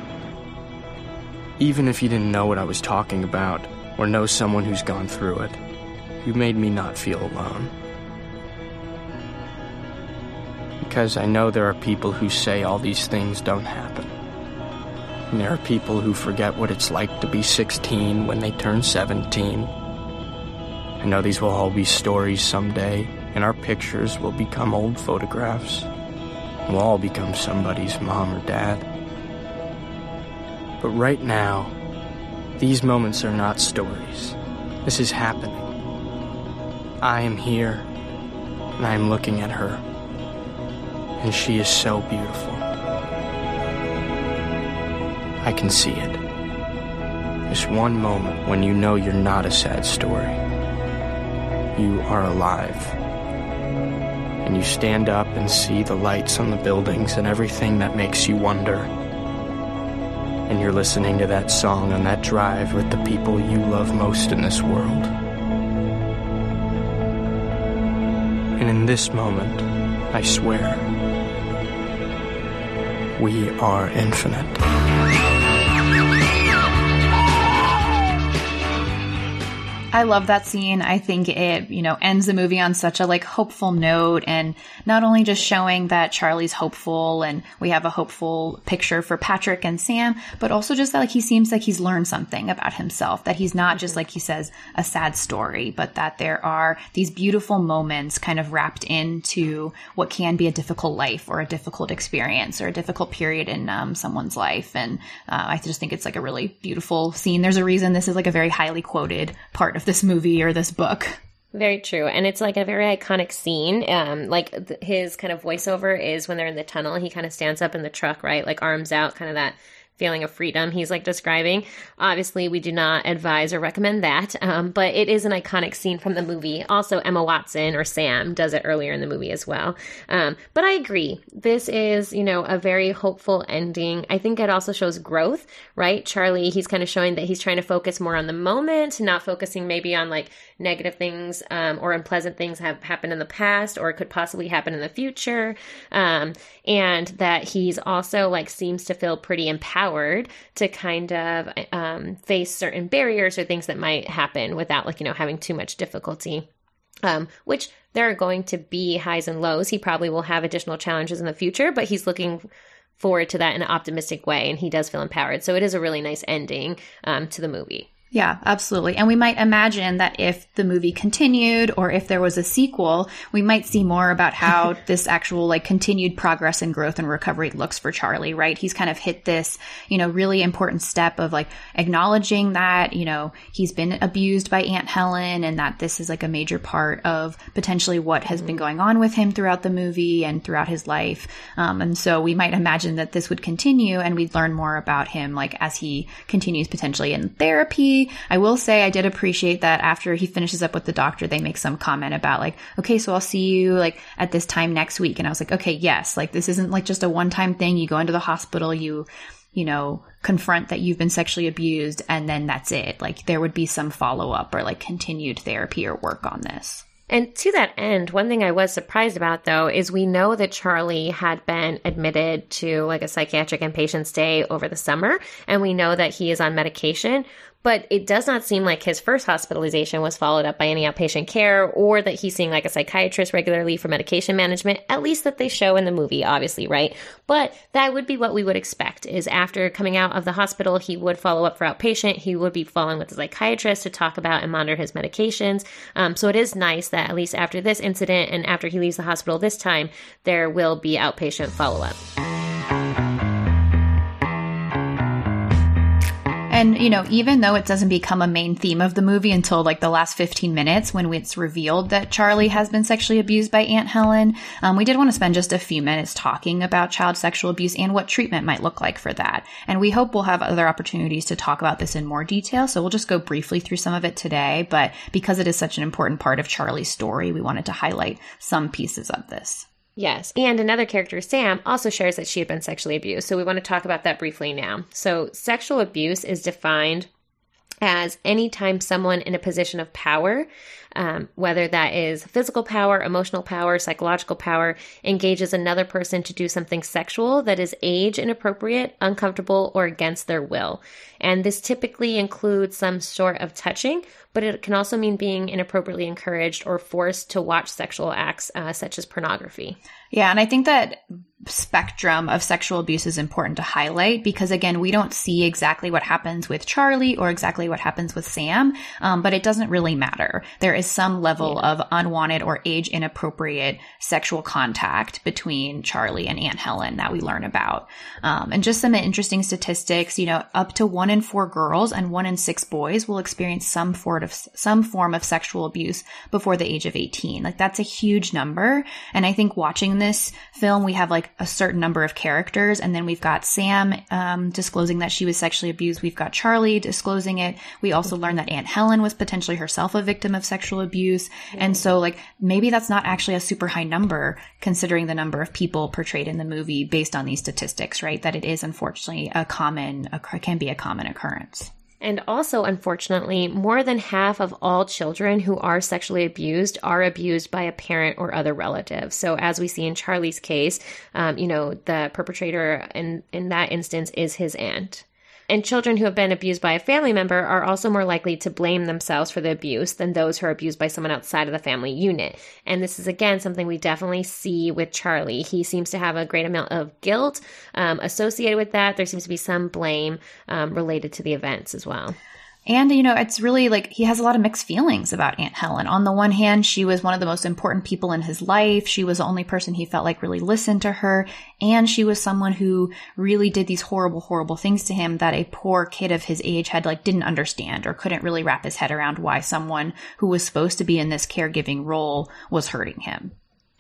Even if you didn't know what I was talking about or know someone who's gone through it, you made me not feel alone. Because I know there are people who say all these things don't happen. And there are people who forget what it's like to be 16 when they turn 17. I know these will all be stories someday, and our pictures will become old photographs. We'll all become somebody's mom or dad. But right now, these moments are not stories. This is happening. I am here, and I am looking at her. And she is so beautiful. I can see it. This one moment when you know you're not a sad story. You are alive, and you stand up and see the lights on the buildings and everything that makes you wonder, and you're listening to that song on that drive with the people you love most in this world. And in this moment, I swear, we are infinite. I love that scene. I think it, ends the movie on such a hopeful note, and not only just showing that Charlie's hopeful and we have a hopeful picture for Patrick and Sam, but also just that he seems like he's learned something about himself, that he's not just, like he says, a sad story, but that there are these beautiful moments kind of wrapped into what can be a difficult life or a difficult experience or a difficult period in someone's life. And I just think it's a really beautiful scene. There's a reason this is a very highly quoted part of this movie or this book. Very true. And it's a very iconic scene. His kind of voiceover is when they're in the tunnel, he kind of stands up in the truck, right? Arms out, kind of that feeling of freedom he's describing. Obviously, we do not advise or recommend that, but it is an iconic scene from the movie. Also, Emma Watson, or Sam, does it earlier in the movie as well. But I agree. This is, a very hopeful ending. I think it also shows growth, right? Charlie, he's kind of showing that he's trying to focus more on the moment, not focusing maybe on negative things or unpleasant things have happened in the past or could possibly happen in the future. And that he's also seems to feel pretty empowered to kind of face certain barriers or things that might happen without having too much difficulty, which there are going to be highs and lows. He probably will have additional challenges in the future, but he's looking forward to that in an optimistic way, and he does feel empowered. So it is a really nice ending to the movie. Yeah, absolutely. And we might imagine that if the movie continued or if there was a sequel, we might see more about how this actual continued progress and growth and recovery looks for Charlie, right? He's kind of hit this, really important step of acknowledging that, he's been abused by Aunt Helen and that this is a major part of potentially what has been going on with him throughout the movie and throughout his life. And so we might imagine that this would continue and we'd learn more about him as he continues potentially in therapy. I will say I did appreciate that after he finishes up with the doctor, they make some comment about okay, so I'll see you at this time next week. And I was okay, yes, this isn't just a one-time thing. You go into the hospital, you confront that you've been sexually abused, and then that's it. There would be some follow-up or continued therapy or work on this. And to that end, one thing I was surprised about, though, is we know that Charlie had been admitted to a psychiatric inpatient stay over the summer, and we know that he is on medication. But it does not seem like his first hospitalization was followed up by any outpatient care or that he's seeing a psychiatrist regularly for medication management, at least that they show in the movie, obviously, right? But that would be what we would expect is after coming out of the hospital, he would follow up for outpatient. He would be following with a psychiatrist to talk about and monitor his medications. So it is nice that at least after this incident and after he leaves the hospital this time, there will be outpatient follow-up. And, even though it doesn't become a main theme of the movie until the last 15 minutes when it's revealed that Charlie has been sexually abused by Aunt Helen, we did want to spend just a few minutes talking about child sexual abuse and what treatment might look like for that. And we hope we'll have other opportunities to talk about this in more detail. So we'll just go briefly through some of it today. But because it is such an important part of Charlie's story, we wanted to highlight some pieces of this. Yes. And another character, Sam, also shares that she had been sexually abused. So we want to talk about that briefly now. So sexual abuse is defined as any time someone in a position of power, whether that is physical power, emotional power, psychological power, engages another person to do something sexual that is age inappropriate, uncomfortable, or against their will. And this typically includes some sort of touching, but it can also mean being inappropriately encouraged or forced to watch sexual acts such as pornography. Yeah, and I think that spectrum of sexual abuse is important to highlight because, again, we don't see exactly what happens with Charlie or exactly what happens with Sam, but it doesn't really matter. There is some level of unwanted or age inappropriate sexual contact between Charlie and Aunt Helen that we learn about. And just some interesting statistics, up to 1 in 4 girls and 1 in 6 boys will experience some form of sexual abuse before the age of 18. That's a huge number. And I think watching this film, we have a certain number of characters. And then we've got Sam disclosing that she was sexually abused. We've got Charlie disclosing it. We also learned that Aunt Helen was potentially herself a victim of sexual abuse. And so maybe that's not actually a super high number considering the number of people portrayed in the movie based on these statistics, right? That it is unfortunately can be a common occurrence. And also, unfortunately, more than half of all children who are sexually abused are abused by a parent or other relative. So as we see in Charlie's case, the perpetrator in that instance is his aunt. And children who have been abused by a family member are also more likely to blame themselves for the abuse than those who are abused by someone outside of the family unit. And this is, again, something we definitely see with Charlie. He seems to have a great amount of guilt associated with that. There seems to be some blame related to the events as well. And, you know, it's really like he has a lot of mixed feelings about Aunt Helen. On the one hand, she was one of the most important people in his life. She was the only person he felt like really listened to her. And she was someone who really did these horrible, horrible things to him that a poor kid of his age had like didn't understand or couldn't really wrap his head around why someone who was supposed to be in this caregiving role was hurting him.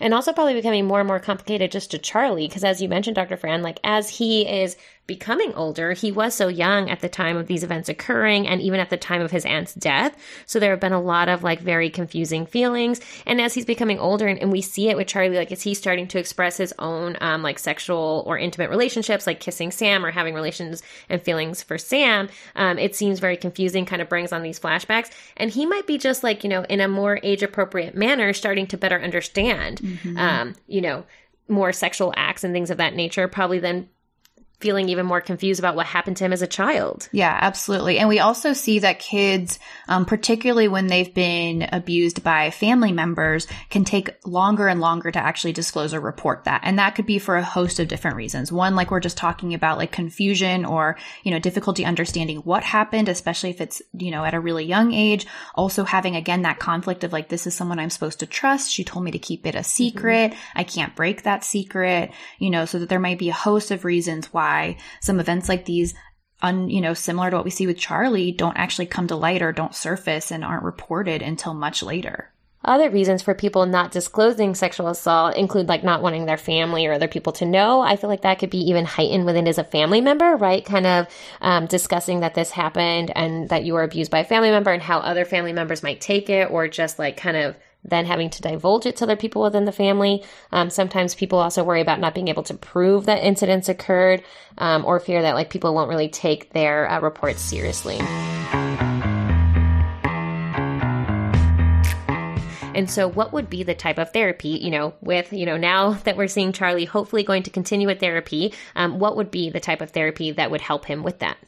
And also probably becoming more and more complicated just to Charlie, because as you mentioned, Dr. Fran, like as he is becoming older, he was so young at the time of these events occurring and even at the time of his aunt's death. So there have been a lot of like very confusing feelings. And as he's becoming older and we see it with Charlie, like as he's starting to express his own like sexual or intimate relationships, like kissing Sam or having relations and feelings for Sam, it seems very confusing, kind of brings on these flashbacks. And he might be just like, you know, in a more age appropriate manner, starting to better understand, you know, more sexual acts and things of that nature, probably then feeling even more confused about what happened to him as a child. Yeah, absolutely. And we also see that kids, particularly when they've been abused by family members, can take longer and longer to actually disclose or report that. And that could be for a host of different reasons. One, like we're just talking about, like confusion or, you know, difficulty understanding what happened, especially if it's, you know, at a really young age. Also having, again, that conflict of like, this is someone I'm supposed to trust. She told me to keep it a secret. I can't break that secret, you know, so that there might be a host of reasons why some events like these, similar to what we see with Charlie, don't actually come to light or don't surface and aren't reported until much later. Other reasons for people not disclosing sexual assault include like not wanting their family or other people to know. I feel like that could be even heightened within as a family member, right? Kind of discussing that this happened and that you were abused by a family member and how other family members might take it, or just like kind of then having to divulge it to other people within the family. Sometimes people also worry about not being able to prove that incidents occurred, or fear that like people won't really take their reports seriously. And so what would be the type of therapy, you know, with, you know, now that we're seeing Charlie hopefully going to continue with therapy, what would be the type of therapy that would help him with that?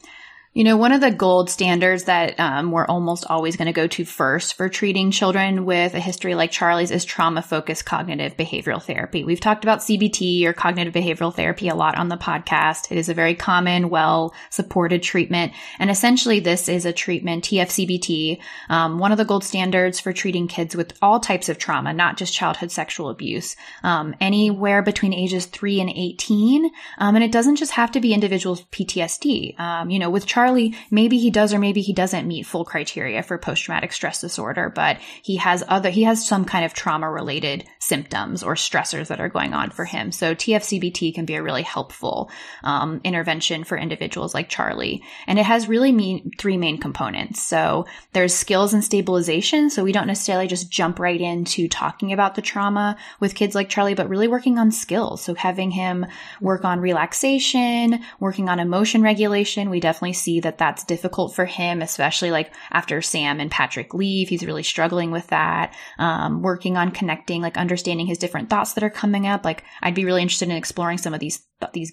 You know, one of the gold standards that we're almost always going to go to first for treating children with a history like Charlie's is trauma-focused cognitive behavioral therapy. We've talked about CBT or cognitive behavioral therapy a lot on the podcast. It is a very common, well-supported treatment. And essentially, this is a treatment, TFCBT, one of the gold standards for treating kids with all types of trauma, not just childhood sexual abuse, anywhere between ages 3 and 18. And it doesn't just have to be individuals with PTSD. You know, with Charlie, maybe he does or maybe he doesn't meet full criteria for post-traumatic stress disorder, but he has some kind of trauma-related symptoms or stressors that are going on for him. So TFCBT can be a really helpful intervention for individuals like Charlie. And it has really three main components. So there's skills and stabilization. So we don't necessarily just jump right into talking about the trauma with kids like Charlie, but really working on skills. So having him work on relaxation, working on emotion regulation. We definitely see that that's difficult for him, especially like after Sam and Patrick leave, he's really struggling with that, working on connecting, like understanding his different thoughts that are coming up. Like I'd be really interested in exploring some of these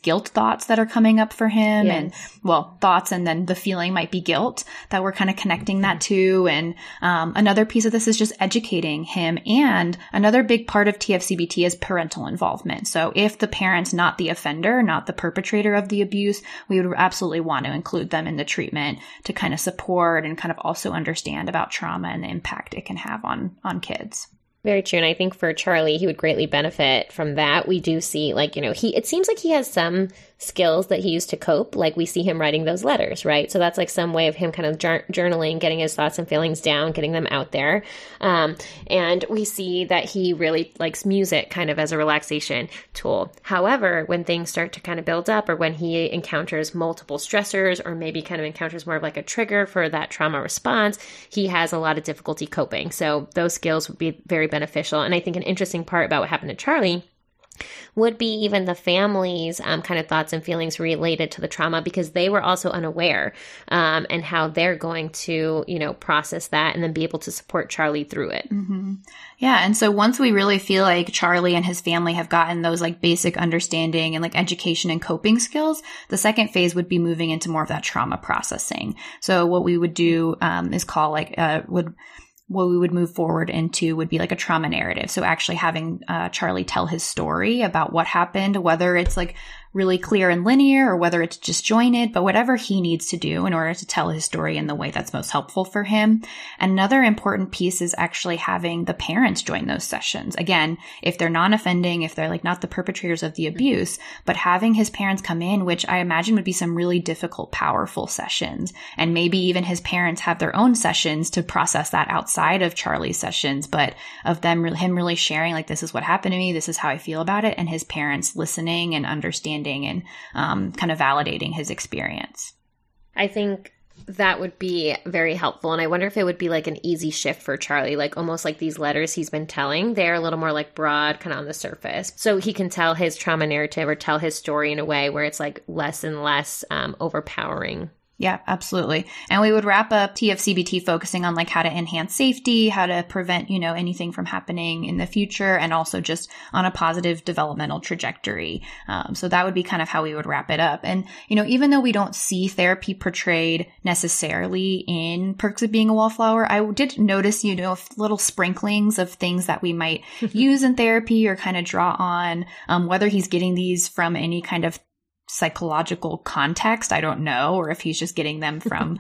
guilt thoughts that are coming up for him. Yes. And well, thoughts, and then the feeling might be guilt that we're kind of connecting that to. And another piece of this is just educating him. And another big part of TFCBT is parental involvement. So if the parent's not the offender, not the perpetrator of the abuse, we would absolutely want to include them in the treatment to kind of support and kind of also understand about trauma and the impact it can have on kids. Very true. And I think for Charlie, he would greatly benefit from that. We do see like, you know, it seems like he has some skills that he used to cope. Like we see him writing those letters, right? So that's like some way of him kind of journaling, getting his thoughts and feelings down, getting them out there. And we see that he really likes music kind of as a relaxation tool. However, when things start to kind of build up, or when he encounters multiple stressors, or maybe kind of encounters more of like a trigger for that trauma response, he has a lot of difficulty coping. So those skills would be very beneficial. And I think an interesting part about what happened to Charlie would be even the family's kind of thoughts and feelings related to the trauma, because they were also unaware and how they're going to, you know, process that and then be able to support Charlie through it. Mm-hmm. Yeah. And so once we really feel like Charlie and his family have gotten those like basic understanding and like education and coping skills, the second phase would be moving into more of that trauma processing. So what we would do is call like what we would move forward into would be like a trauma narrative. So actually having Charlie tell his story about what happened, whether it's like really clear and linear or whether it's disjointed, but whatever he needs to do in order to tell his story in the way that's most helpful for him. Another important piece is actually having the parents join those sessions. Again, if they're non-offending, if they're like not the perpetrators of the abuse, but having his parents come in, which I imagine would be some really difficult, powerful sessions. And maybe even his parents have their own sessions to process that outside of Charlie's sessions, but of them, him really sharing like, this is what happened to me, this is how I feel about it, and his parents listening and understanding and kind of validating his experience. I think that would be very helpful. And I wonder if it would be like an easy shift for Charlie, like almost like these letters he's been telling, they're a little more like broad, kind of on the surface. So he can tell his trauma narrative or tell his story in a way where it's like less and less overpowering. Yeah, absolutely. And we would wrap up TFCBT focusing on like how to enhance safety, how to prevent, you know, anything from happening in the future, and also just on a positive developmental trajectory. So that would be kind of how we would wrap it up. And, you know, even though we don't see therapy portrayed necessarily in Perks of Being a Wallflower, I did notice, you know, little sprinklings of things that we might use in therapy or kind of draw on, whether he's getting these from any kind of psychological context, I don't know, or if he's just getting them from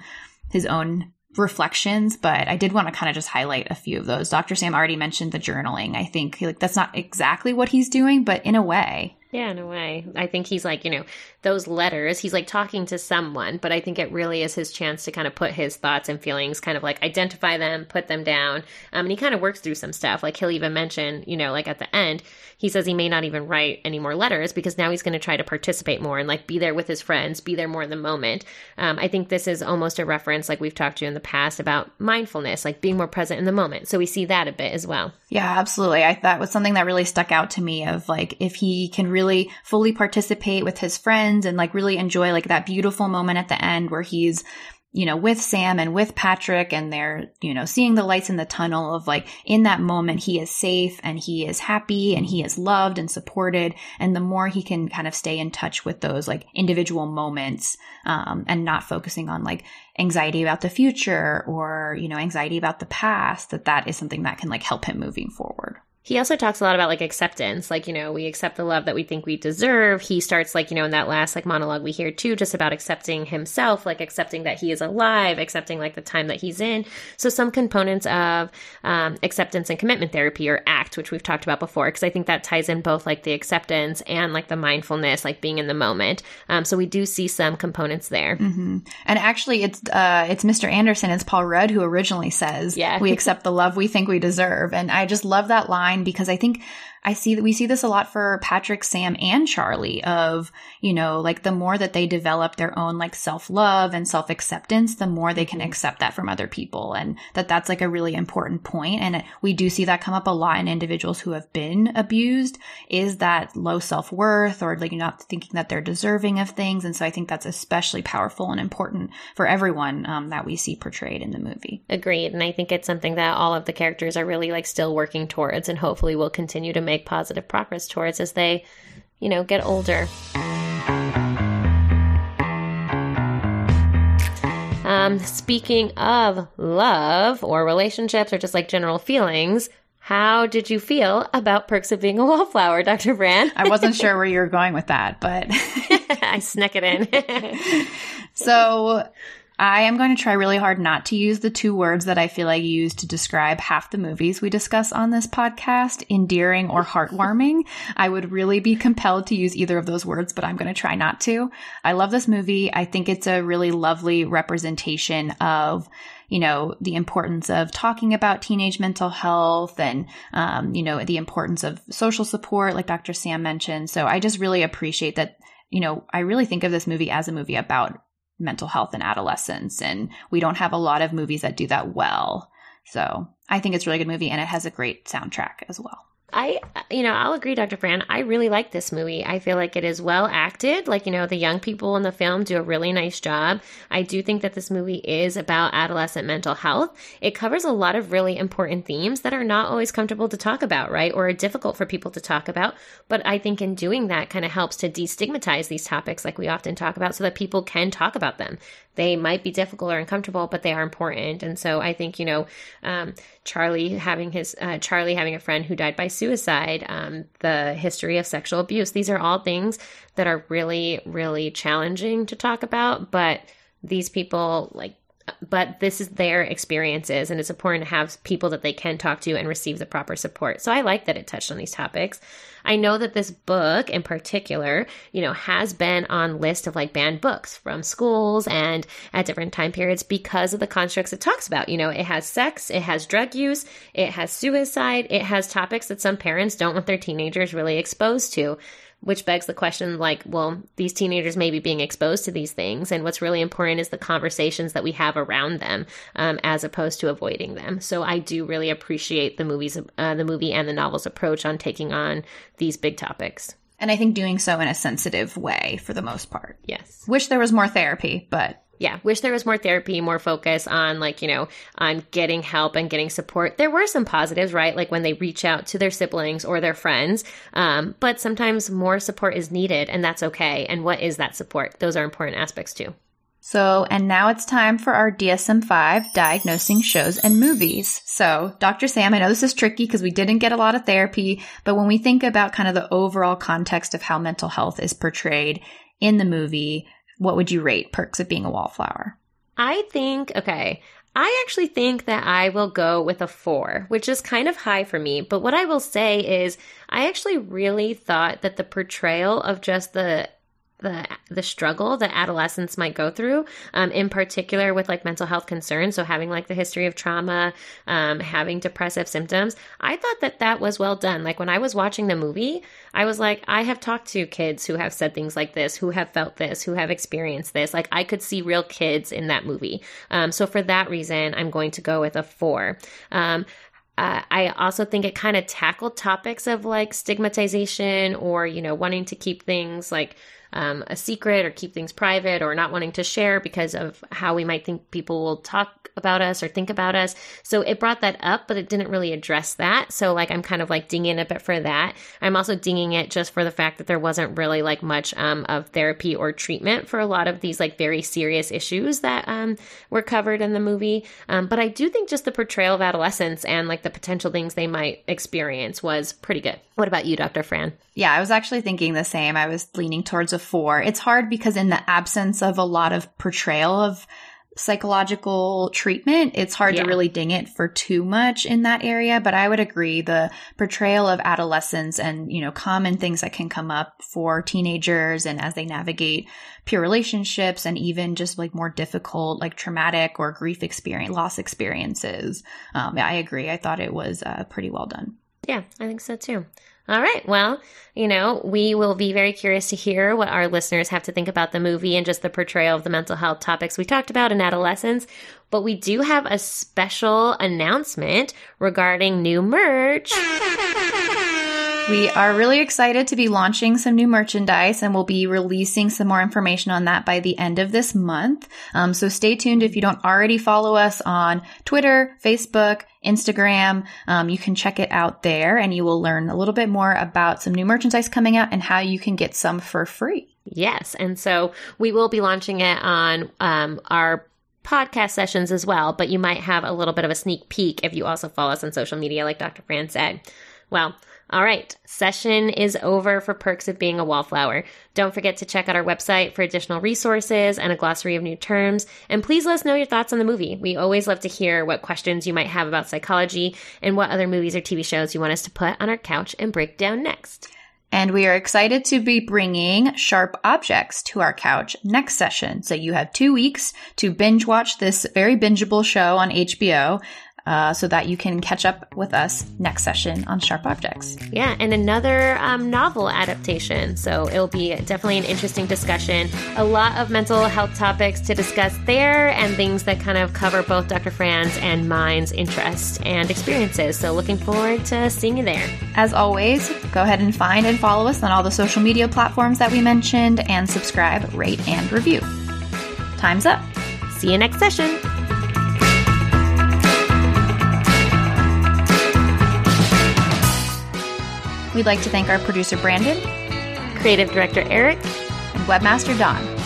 his own reflections, but I did want to kind of just highlight a few of those. Dr. Sam already mentioned the journaling. I think like that's not exactly what he's doing, but in a way. Yeah, in a way. I think he's like, you know, those letters, he's like talking to someone, but I think it really is his chance to kind of put his thoughts and feelings, kind of like identify them, put them down. And he kind of works through some stuff. Like he'll even mention, you know, like at the end, he says he may not even write any more letters because now he's going to try to participate more and like be there with his friends, be there more in the moment. I think this is almost a reference like we've talked to in the past about mindfulness, like being more present in the moment. So we see that a bit as well. Yeah, absolutely. That was something that really stuck out to me of like, if he can really fully participate with his friends and like really enjoy like that beautiful moment at the end where he's, you know, with Sam and with Patrick and they're, you know, seeing the lights in the tunnel of like in that moment, he is safe and he is happy and he is loved and supported. And the more he can kind of stay in touch with those like individual moments and not focusing on like anxiety about the future or, you know, anxiety about the past, that is something that can like help him moving forward. He also talks a lot about like acceptance, like, you know, we accept the love that we think we deserve. He starts like, you know, in that last like monologue we hear too, just about accepting himself, like accepting that he is alive, accepting like the time that he's in. So some components of acceptance and commitment therapy or ACT, which we've talked about before, because I think that ties in both like the acceptance and like the mindfulness, like being in the moment. So we do see some components there. Mm-hmm. And actually it's Mr. Anderson, it's Paul Rudd who originally says, yeah, we accept the love we think we deserve. And I just love that line. Because I think we see this a lot for Patrick, Sam, and Charlie of, you know, like the more that they develop their own like self-love and self-acceptance, the more they can accept that from other people. And that's like a really important point. And we do see that come up a lot in individuals who have been abused is that low self-worth or like not thinking that they're deserving of things. And so I think that's especially powerful and important for everyone that we see portrayed in the movie. Agreed. And I think it's something that all of the characters are really like still working towards and hopefully will continue to make positive progress towards as they, you know, get older. Speaking of love or relationships or just like general feelings, how did you feel about Perks of Being a Wallflower, Dr. Brand? I wasn't sure where you were going with that, but I snuck it in. So I am going to try really hard not to use the two words that I feel I use to describe half the movies we discuss on this podcast, endearing or heartwarming. I would really be compelled to use either of those words, but I'm going to try not to. I love this movie. I think it's a really lovely representation of, you know, the importance of talking about teenage mental health and, you know, the importance of social support, like Dr. Sam mentioned. So I just really appreciate that, you know, I really think of this movie as a movie about mental health in adolescence. And we don't have a lot of movies that do that well. So I think it's a really good movie and it has a great soundtrack as well. I'll agree, Dr. Fran. I really like this movie. I feel like it is well acted. Like, you know, the young people in the film do a really nice job. I do think that this movie is about adolescent mental health. It covers a lot of really important themes that are not always comfortable to talk about, right? Or are difficult for people to talk about. But I think in doing that kind of helps to destigmatize these topics like we often talk about so that people can talk about them. They might be difficult or uncomfortable, but they are important. And so I think, you know, Charlie having a friend who died by suicide, the history of sexual abuse, these are all things that are really, really challenging to talk about. But these people, this is their experiences, and it's important to have people that they can talk to and receive the proper support. So I like that it touched on these topics. I know that this book in particular, you know, has been on list of like banned books from schools and at different time periods because of the constructs it talks about. You know, it has sex, it has drug use, it has suicide, it has topics that some parents don't want their teenagers really exposed to. Which begs the question, like, well, these teenagers may be being exposed to these things, and what's really important is the conversations that we have around them, as opposed to avoiding them. So I do really appreciate the movie and the novel's approach on taking on these big topics. And I think doing so in a sensitive way for the most part. Yes. Wish there was more therapy, but... Yeah, wish there was more therapy, more focus on like, you know, on getting help and getting support. There were some positives, right? Like when they reach out to their siblings or their friends, but sometimes more support is needed, and that's okay. And what is that support? Those are important aspects too. So, and now it's time for our DSM-5, diagnosing shows and movies. So, Dr. Sam, I know this is tricky because we didn't get a lot of therapy, but when we think about kind of the overall context of how mental health is portrayed in the movie, what would you rate Perks of Being a Wallflower? I actually think that I will go with a 4, which is kind of high for me. But what I will say is I actually really thought that the portrayal of just the struggle that adolescents might go through, in particular with like mental health concerns. So having like the history of trauma, having depressive symptoms, I thought that was well done. Like when I was watching the movie, I was like, I have talked to kids who have said things like this, who have felt this, who have experienced this. Like I could see real kids in that movie. So for that reason, I'm going to go with a 4. I also think it kind of tackled topics of like stigmatization or, you know, wanting to keep things like a secret or keep things private or not wanting to share because of how we might think people will talk about us or think about us. So it brought that up, but it didn't really address that. So like I'm kind of like dinging it a bit for that. I'm also dinging it just for the fact that there wasn't really like much of therapy or treatment for a lot of these like very serious issues that were covered in the movie. But I do think just the portrayal of adolescence and like the potential things they might experience was pretty good. What about you, Dr. Fran? Yeah, I was actually thinking the same. I was leaning towards a 4. It's hard because in the absence of a lot of portrayal of psychological treatment, it's hard to really ding it for too much in that area. But I would agree the portrayal of adolescence and, you know, common things that can come up for teenagers and as they navigate peer relationships and even just like more difficult, like traumatic or grief experience, loss experiences. I agree. I thought it was pretty well done. Yeah, I think so too. All right. Well, you know, we will be very curious to hear what our listeners have to think about the movie and just the portrayal of the mental health topics we talked about in adolescence. But we do have a special announcement regarding new merch. We are really excited to be launching some new merchandise, and we'll be releasing some more information on that by the end of this month. So stay tuned if you don't already follow us on Twitter, Facebook, Instagram. You can check it out there, and you will learn a little bit more about some new merchandise coming out and how you can get some for free. Yes, and so we will be launching it on our podcast sessions as well, but you might have a little bit of a sneak peek if you also follow us on social media, like Dr. Fran said. Well, all right, session is over for Perks of Being a Wallflower. Don't forget to check out our website for additional resources and a glossary of new terms. And please let us know your thoughts on the movie. We always love to hear what questions you might have about psychology and what other movies or TV shows you want us to put on our couch and break down next. And we are excited to be bringing Sharp Objects to our couch next session. So you have 2 weeks to binge watch this very bingeable show on HBO. so that you can catch up with us next session on Sharp Objects. Yeah, and another novel adaptation. So it'll be definitely an interesting discussion. A lot of mental health topics to discuss there, and things that kind of cover both Dr. Fran's and mine's interests and experiences. So looking forward to seeing you there. As always, go ahead and find and follow us on all the social media platforms that we mentioned, and subscribe, rate, and review. Time's up. See you next session. We'd like to thank our producer, Brandon, creative director, Eric, and webmaster, Don.